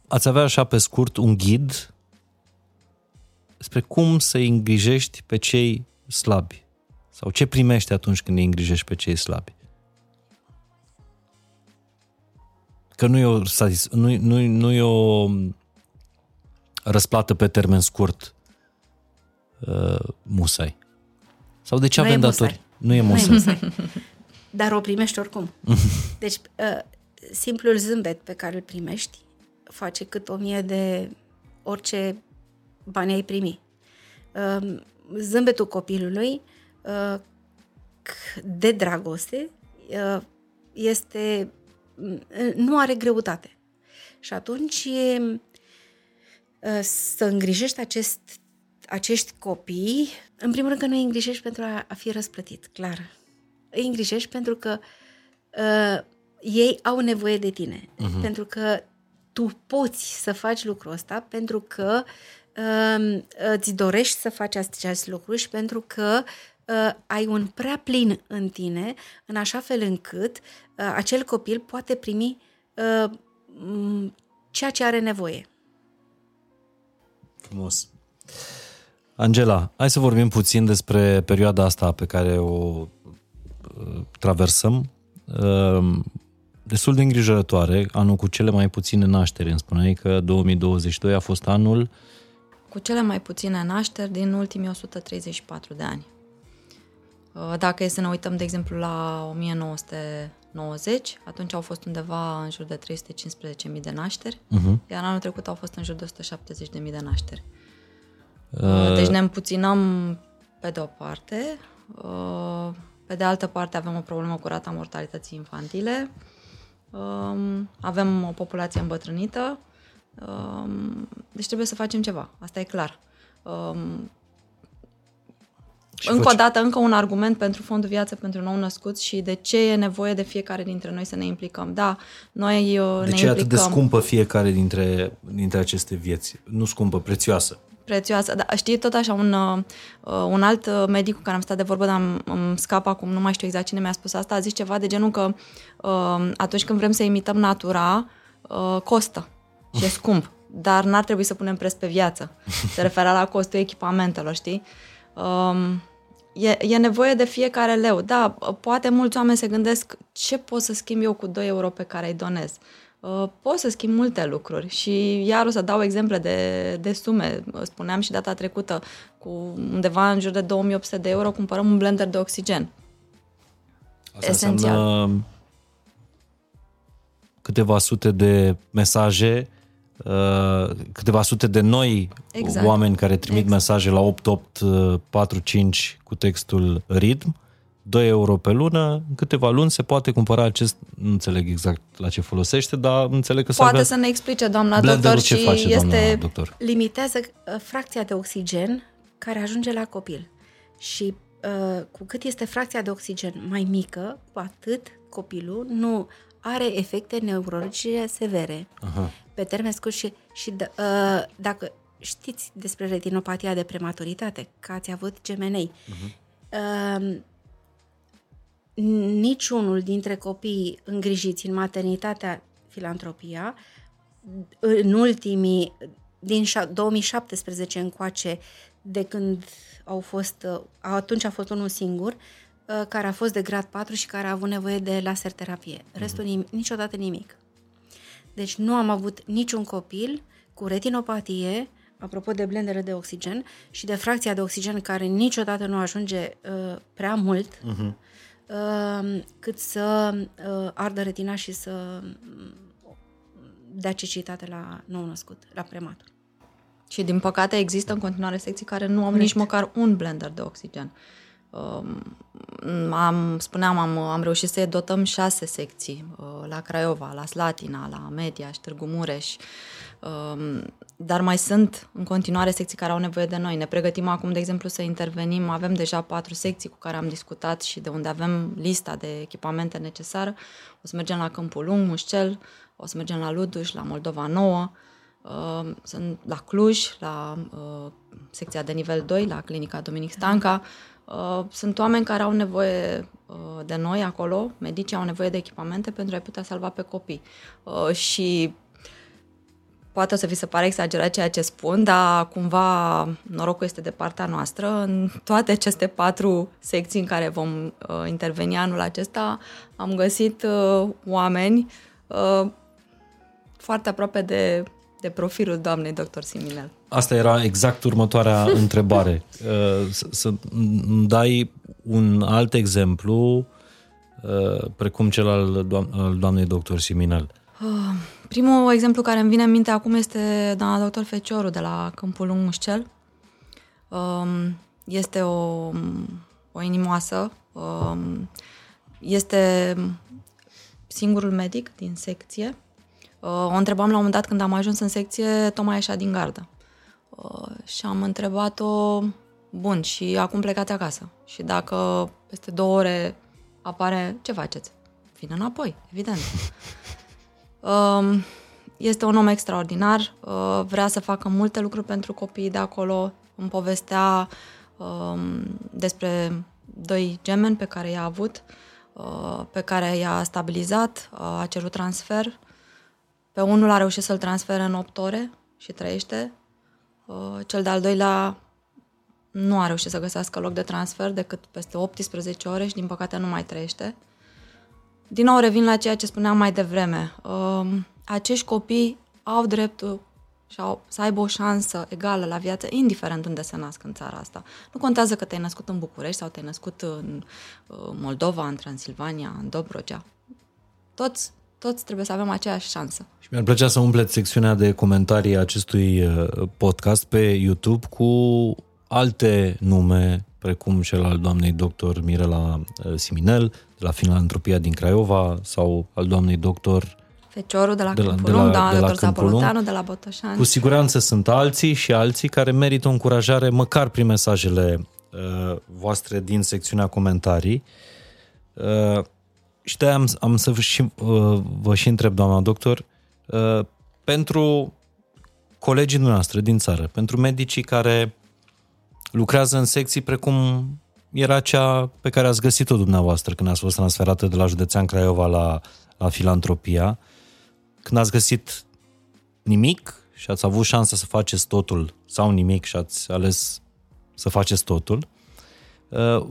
ați avea așa pe scurt un ghid spre cum să îi îngrijești pe cei slabi sau ce primești atunci când îi îngrijești pe cei slabi. Că nu e o, nu, nu, nu e o răsplată pe termen scurt uh, musai. Sau de ce nu avem datori? Nu e musai. Nu e musai. Dar o primești oricum. Deci uh, simplul zâmbet pe care îl primești face cât o mie de orice bani ai primi. Zâmbetul copilului de dragoste este, nu are greutate. Și atunci să îngrijești acest, acești copii, în primul rând că nu îi îngrijești pentru a fi răsplătit, clar. Îi îngrijești pentru că uh, ei au nevoie de tine. Uh-huh. Pentru că tu poți să faci lucrul ăsta pentru că uh, îți dorești să faci acest lucru și pentru că uh, ai un prea plin în tine, în așa fel încât uh, acel copil poate primi uh, ceea ce are nevoie. Frumos. Angela, hai să vorbim puțin despre perioada asta pe care o uh, traversăm. Uh, Destul de îngrijorătoare, anul cu cele mai puține nașteri, îmi spuneai că două mii douăzeci și doi a fost anul... Cu cele mai puține nașteri din ultimii o sută treizeci și patru de ani. Dacă e să ne uităm, de exemplu, la nouăsprezece nouăzeci, atunci au fost undeva în jur de trei sute cincisprezece mii de nașteri, uh-huh. iar anul trecut au fost în jur de o sută șaptezeci de mii de nașteri. Uh... Deci ne împuținăm pe de o parte, pe de altă parte avem o problemă cu rata mortalității infantile, avem o populație îmbătrânită, deci trebuie să facem ceva, asta e clar. Și încă faci... o dată, încă un argument pentru fondul viață pentru nou-născuți și de ce e nevoie de fiecare dintre noi să ne implicăm. Da, noi ne implicăm. De ce e atât de scumpă fiecare dintre, dintre aceste vieți? Nu scumpă, prețioasă. Prețioasă, dar știi, tot așa, un, un alt medic cu care am stat de vorbă, dar îmi scap acum, nu mai știu exact cine mi-a spus asta, a zis ceva de genul că atunci când vrem să imităm natura, costă și e scump, dar n-ar trebui să punem preț pe viață. Se referea la costul echipamentelor, știi? E, e nevoie de fiecare leu. Da, poate mulți oameni se gândesc ce pot să schimb eu cu doi euro pe care îi donez. Pot să schimb multe lucruri și iar o să dau exemple de, de sume. Spuneam și data trecută, cu undeva în jur de două mii opt sute de euro cumpărăm un blender de oxigen. Asta esențial. Câteva sute de mesaje, câteva sute de noi exact. Oameni care trimit exact. Mesaje la opt opt patru cinci cu textul RITM doi euro pe lună, în câteva luni se poate cumpăra acest, nu înțeleg exact la ce folosește, dar înțeleg că poate să ne explice doamna doctor ce și face, este doctor. Limitează fracția de oxigen care ajunge la copil. Și uh, cu cât este fracția de oxigen mai mică, cu atât copilul nu are efecte neurologice severe. Aha. Pe termen scurt și, și d- uh, dacă știți despre retinopatia de prematuritate, că ați avut gemenei, uh-huh. uh, niciunul dintre copiii îngrijiți în maternitatea Filantropia, în ultimii, din două mii șaptesprezece încoace, de când au fost, atunci a fost unul singur, care a fost de grad patru și care a avut nevoie de laserterapie. Restul nimic, niciodată nimic. Deci nu am avut niciun copil cu retinopatie, apropo de blendele de oxigen și de fracția de oxigen care niciodată nu ajunge uh, prea mult, uh-huh. uh, cât să uh, ardă retina și să dea cecitate la nou-născut, la prematur. Și din păcate există în continuare secții care nu au nici măcar un blender de oxigen. Am, spuneam, am, am reușit să dotăm șase secții la Craiova, la Slatina, la Mediaș, Târgu Mureș, dar mai sunt în continuare secții care au nevoie de noi. Ne pregătim acum, de exemplu, să intervenim, avem deja patru secții cu care am discutat și de unde avem lista de echipamente necesară. O să mergem la Câmpul Lung, Mușcel, o să mergem la Luduș, la Moldova Nouă, sunt la Cluj, la secția de nivel doi, la Clinica Dominic Stanca. Sunt oameni care au nevoie de noi acolo, medicii au nevoie de echipamente pentru a-i putea salva pe copii. Și poate o să vi se pare exagerat ceea ce spun, dar cumva norocul este de partea noastră. În toate aceste patru secții în care vom interveni anul acesta am găsit oameni foarte aproape de de profilul doamnei doctor Siminel. Asta era exact următoarea întrebare. Să îmi dai un alt exemplu precum cel al doamnei doctor Siminel. Primul exemplu care îmi vine în minte acum este doamna doctor Fecioru de la Câmpul Lung Mușcel. Este o, o inimoasă. Este singurul medic din secție. O întrebam la un moment dat când am ajuns în secție, tocmai așa din gardă. Și am întrebat-o, bun, și acum plecați acasă. Și dacă peste două ore apare, ce faceți? Vine înapoi, evident. Este un om extraordinar, vrea să facă multe lucruri pentru copiii de acolo. Îmi povestea despre doi gemeni pe care i-a avut, pe care i-a stabilizat, a cerut transfer. Pe unul a reușit să-l transfere în opt ore și trăiește. Cel de-al doilea nu a reușit să găsească loc de transfer decât peste optsprezece ore și, din păcate, nu mai trăiește. Din nou revin la ceea ce spuneam mai devreme. Acești copii au dreptul și au, să aibă o șansă egală la viață, indiferent unde se nasc în țara asta. Nu contează că te-ai născut în București sau te-ai născut în Moldova, în Transilvania, în Dobrogea. Toți Toți trebuie să avem aceeași șansă. Și mi-ar plăcea să umpleți secțiunea de comentarii acestui podcast pe YouTube cu alte nume, precum cel al doamnei doctor Mirela Siminel, de la Filantropia din Craiova, sau al doamnei doctor Fecioru de la Câmpul Lung, de la Zaboloteanu, de la Botoșani. Cu siguranță sunt alții și alții care merită o încurajare, măcar prin mesajele uh, voastre din secțiunea comentarii. Uh, Și de-aia am, am să vă și, uh, vă și întreb, doamna doctor, uh, pentru colegii noastre din țară, pentru medicii care lucrează în secții precum era cea pe care ați găsit-o dumneavoastră când ați fost transferată de la județean Craiova la, la Filantropia, când ați găsit nimic și ați avut șansa să faceți totul sau nimic și ați ales să faceți totul, uh,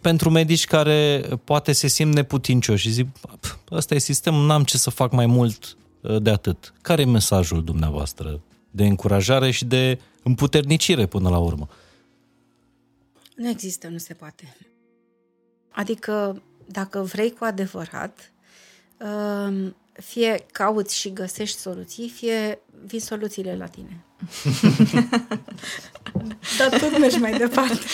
pentru medici care poate se simt neputincioși și zic, ăsta e sistemul, n-am ce să fac mai mult de atât. Care e mesajul dumneavoastră de încurajare și de împuternicire până la urmă? Nu există, nu se poate. Adică, dacă vrei cu adevărat, fie cauți și găsești soluții, fie vin soluțiile la tine. Dar tot mergi mai departe.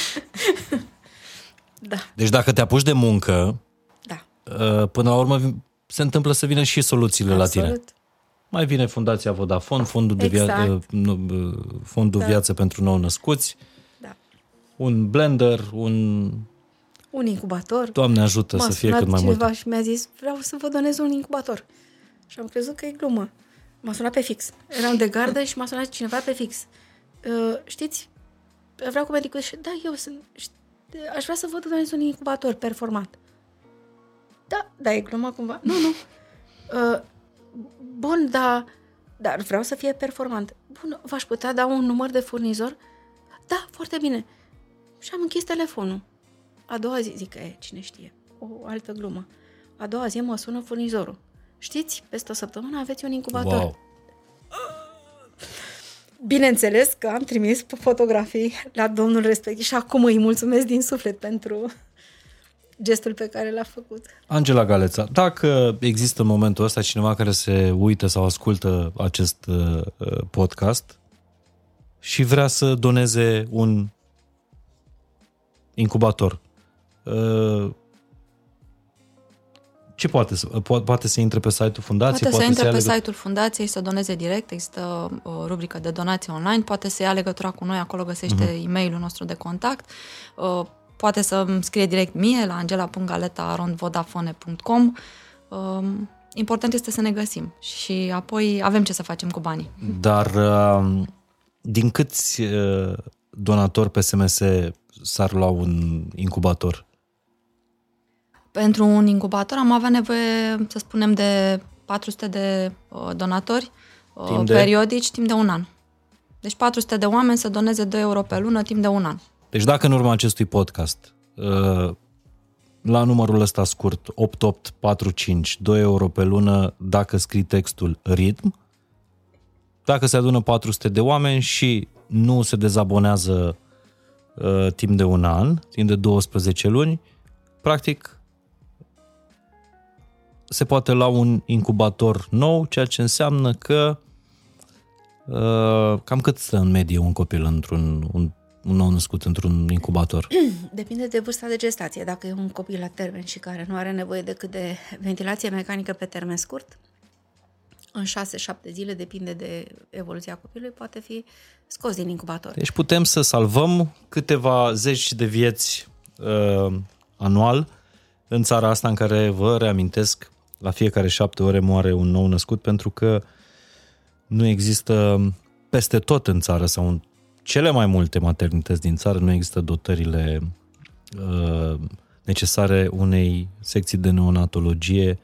Da. Deci dacă te apuci de muncă, da, până la urmă se întâmplă să vină și soluțiile Absolut. la tine. Mai vine Fundația Vodafone, Fondul, exact. de, via- fondul da. Viață pentru Nou-Născuți, da. un blender, un... un incubator. Doamne ajută M-a să fie cât mai mult. Cineva și mi-a zis, vreau să vă donez un incubator. Și am crezut că e glumă. M-a sunat pe fix. Eram de gardă și m-a sunat cineva pe fix. Uh, știți? Vreau cu medicul. Da, eu sunt... Aș vrea să vă donez un incubator performant. Da, da, e glumă cumva. Nu, nu. Uh, bun, da... Dar vreau să fie performant. Bun, v-aș putea da un număr de furnizor? Da, foarte bine. Și am închis telefonul. A doua zi, zic, e, cine știe, o altă glumă. A doua zi mă sună furnizorul. Știți, peste o săptămână aveți un incubator. Wow. Bineînțeles că am trimis fotografii la domnul respectiv și acum îi mulțumesc din suflet pentru gestul pe care l-a făcut. Angela Galeță, dacă există în momentul ăsta cineva care se uită sau ascultă acest podcast și vrea să doneze un incubator, ce poate să, poate să intre pe site-ul fundației? Poate, poate să intre pe legă... site-ul fundației, să doneze direct, există o rubrică de donații online, poate să ia legătura cu noi, acolo găsește uh-huh. e-mailul nostru de contact, poate să îmi scrie direct mie la angela punct galeta arond vodafone punct com. Important este să ne găsim și apoi avem ce să facem cu banii. Dar din câți donatori pe S M S s-ar lua un incubator? Pentru un incubator am avea nevoie, să spunem, de patru sute de uh, donatori uh, de... periodici timp de un an. Deci patru sute de oameni să doneze doi euro pe lună timp de un an. Deci dacă în urma acestui podcast uh, la numărul ăsta scurt opt opt patru cinci, doi euro pe lună, dacă scrii textul R I T M, dacă se adună patru sute de oameni și nu se dezabonează uh, timp de un an, timp de douăsprezece luni, practic se poate lua un incubator nou, ceea ce înseamnă că uh, cam cât stă în medie un copil într-un un, un nou născut într-un incubator? Depinde de vârsta de gestație. Dacă e un copil la termen și care nu are nevoie decât de ventilație mecanică pe termen scurt, în șase șapte zile, depinde de evoluția copilului, poate fi scos din incubator. Deci putem să salvăm câteva zeci de vieți uh, anual în țara asta, în care, vă reamintesc, la fiecare șapte ore moare un nou născut, pentru că nu există peste tot în țară sau în cele mai multe maternități din țară, nu există dotările uh, necesare unei secții de neonatologie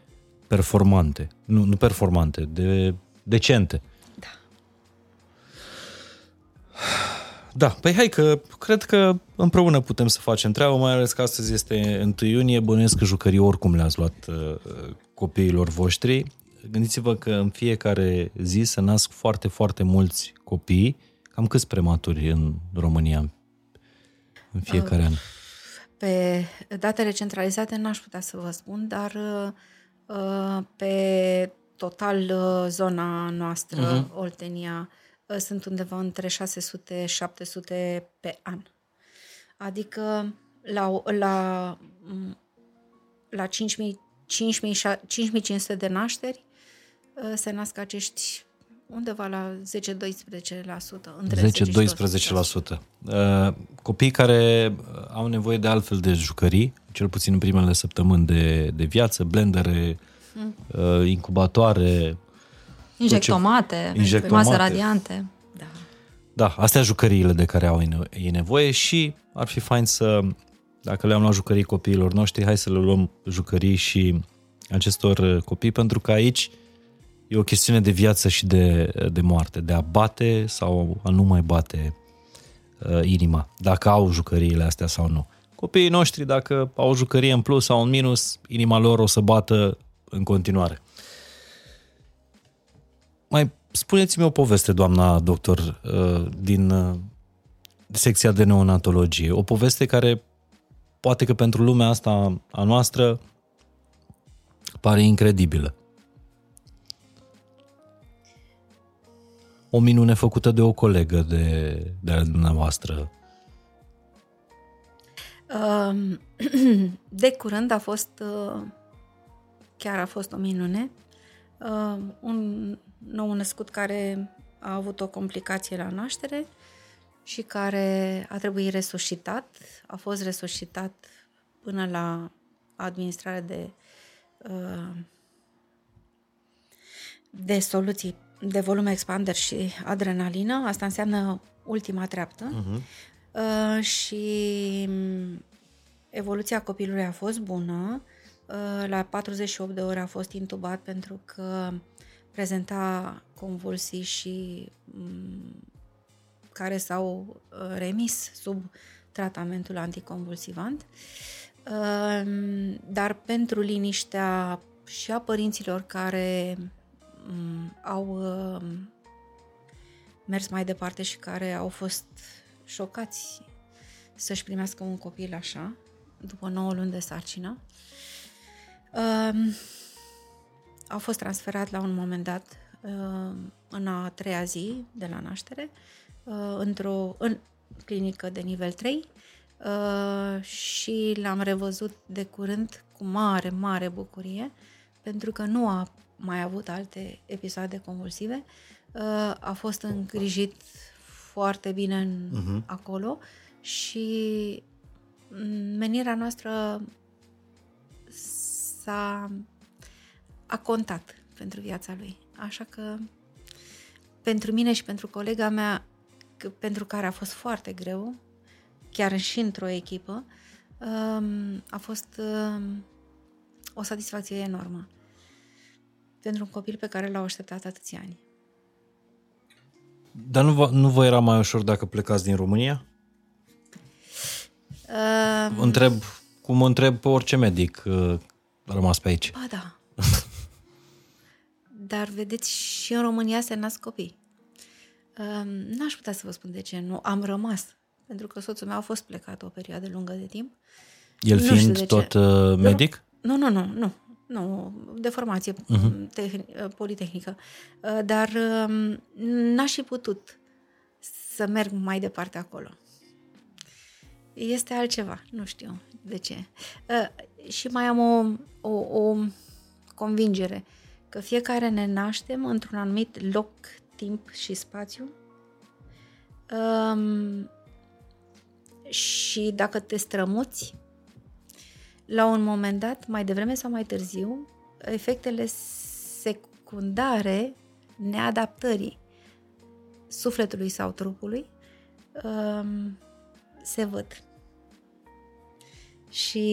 performante. Nu, nu performante, de decente. Da. Da, păi hai că cred că împreună putem să facem treaba, mai ales că astăzi este întâi iunie, bănuiesc că jucării oricum le-ați luat uh, copiilor voștri. Gândiți-vă că în fiecare zi se nasc foarte, foarte mulți copii. Cam câți prematuri în România în fiecare uh, an? Pe datele centralizate n-aș putea să vă spun, dar... Uh... pe total zona noastră, uh-huh. Oltenia, sunt undeva între șase sute - șapte sute pe an. Adică la, la, la cinci mii cinci sute de nașteri se nasc acești undeva la zece - doisprezece la sută. zece - doisprezece la sută. Copiii care au nevoie de altfel de jucării, cel puțin în primele săptămâni de, de viață, blendere, mm. incubatoare, injectomate, injectomate, masă radiante. Da. Da, astea jucăriile de care au ei nevoie și ar fi fain să, dacă le-am luat jucării copiilor noștri, hai să le luăm jucării și acestor copii, pentru că aici e o chestiune de viață și de, de moarte, de a bate sau a nu mai bate uh, inima, dacă au jucăriile astea sau nu. Copiii noștri, dacă au jucărie în plus sau în minus, inima lor o să bată în continuare. Mai spuneți-mi o poveste, doamna doctor, uh, din uh, secția de neonatologie. O poveste care, poate că pentru lumea asta a noastră, pare incredibilă. O minune făcută de o colegă de, de ale dumneavoastră. De curând a fost, chiar a fost o minune, un nou născut care a avut o complicație la naștere și care a trebuit resuscitat, a fost resuscitat până la administrarea de, de soluții de volum expander și adrenalină. Asta înseamnă ultima treaptă. Uh-huh. Uh, și evoluția copilului a fost bună. Uh, la patruzeci și opt de ore a fost intubat pentru că prezenta convulsii și um, care s-au uh, remis sub tratamentul anticonvulsivant. Uh, dar pentru liniștea și a părinților care um, au uh, mers mai departe și care au fost șocați să-și primească un copil așa, după nouă luni de sarcină. Uh, au fost transferat la un moment dat uh, în a treia zi de la naștere uh, într-o în clinică de nivel trei uh, și l-am revăzut de curând cu mare, mare bucurie pentru că nu a mai avut alte episoade convulsive. Uh, a fost îngrijit foarte bine în, uh-huh. acolo și menirea noastră s-a a contat pentru viața lui. Așa că pentru mine și pentru colega mea, că, pentru care a fost foarte greu, chiar și într-o echipă, a fost o satisfacție enormă pentru un copil pe care l-au așteptat atâția ani. Dar nu vă, nu vă era mai ușor dacă plecați din România? Uh, întreb, cum întreb pe orice medic uh, rămas pe aici. Ba da. Dar vedeți, și în România se nasc copii. Uh, n-aș putea să vă spun de ce nu. Am rămas. Pentru că soțul meu a fost plecat o perioadă lungă de timp. El nu fiind tot uh, medic? Nu, nu, nu. nu, nu de formație uh-huh. tehn- politehnică. Uh, dar uh, n-aș fi putut să merg mai departe acolo. Este altceva, nu știu de ce. Uh, și mai am o, o, o convingere că fiecare ne naștem într-un anumit loc, timp și spațiu. Uh, și dacă te strămuți, la un moment dat, mai devreme sau mai târziu, efectele secundare neadaptării sufletului sau trupului uh, se văd. Și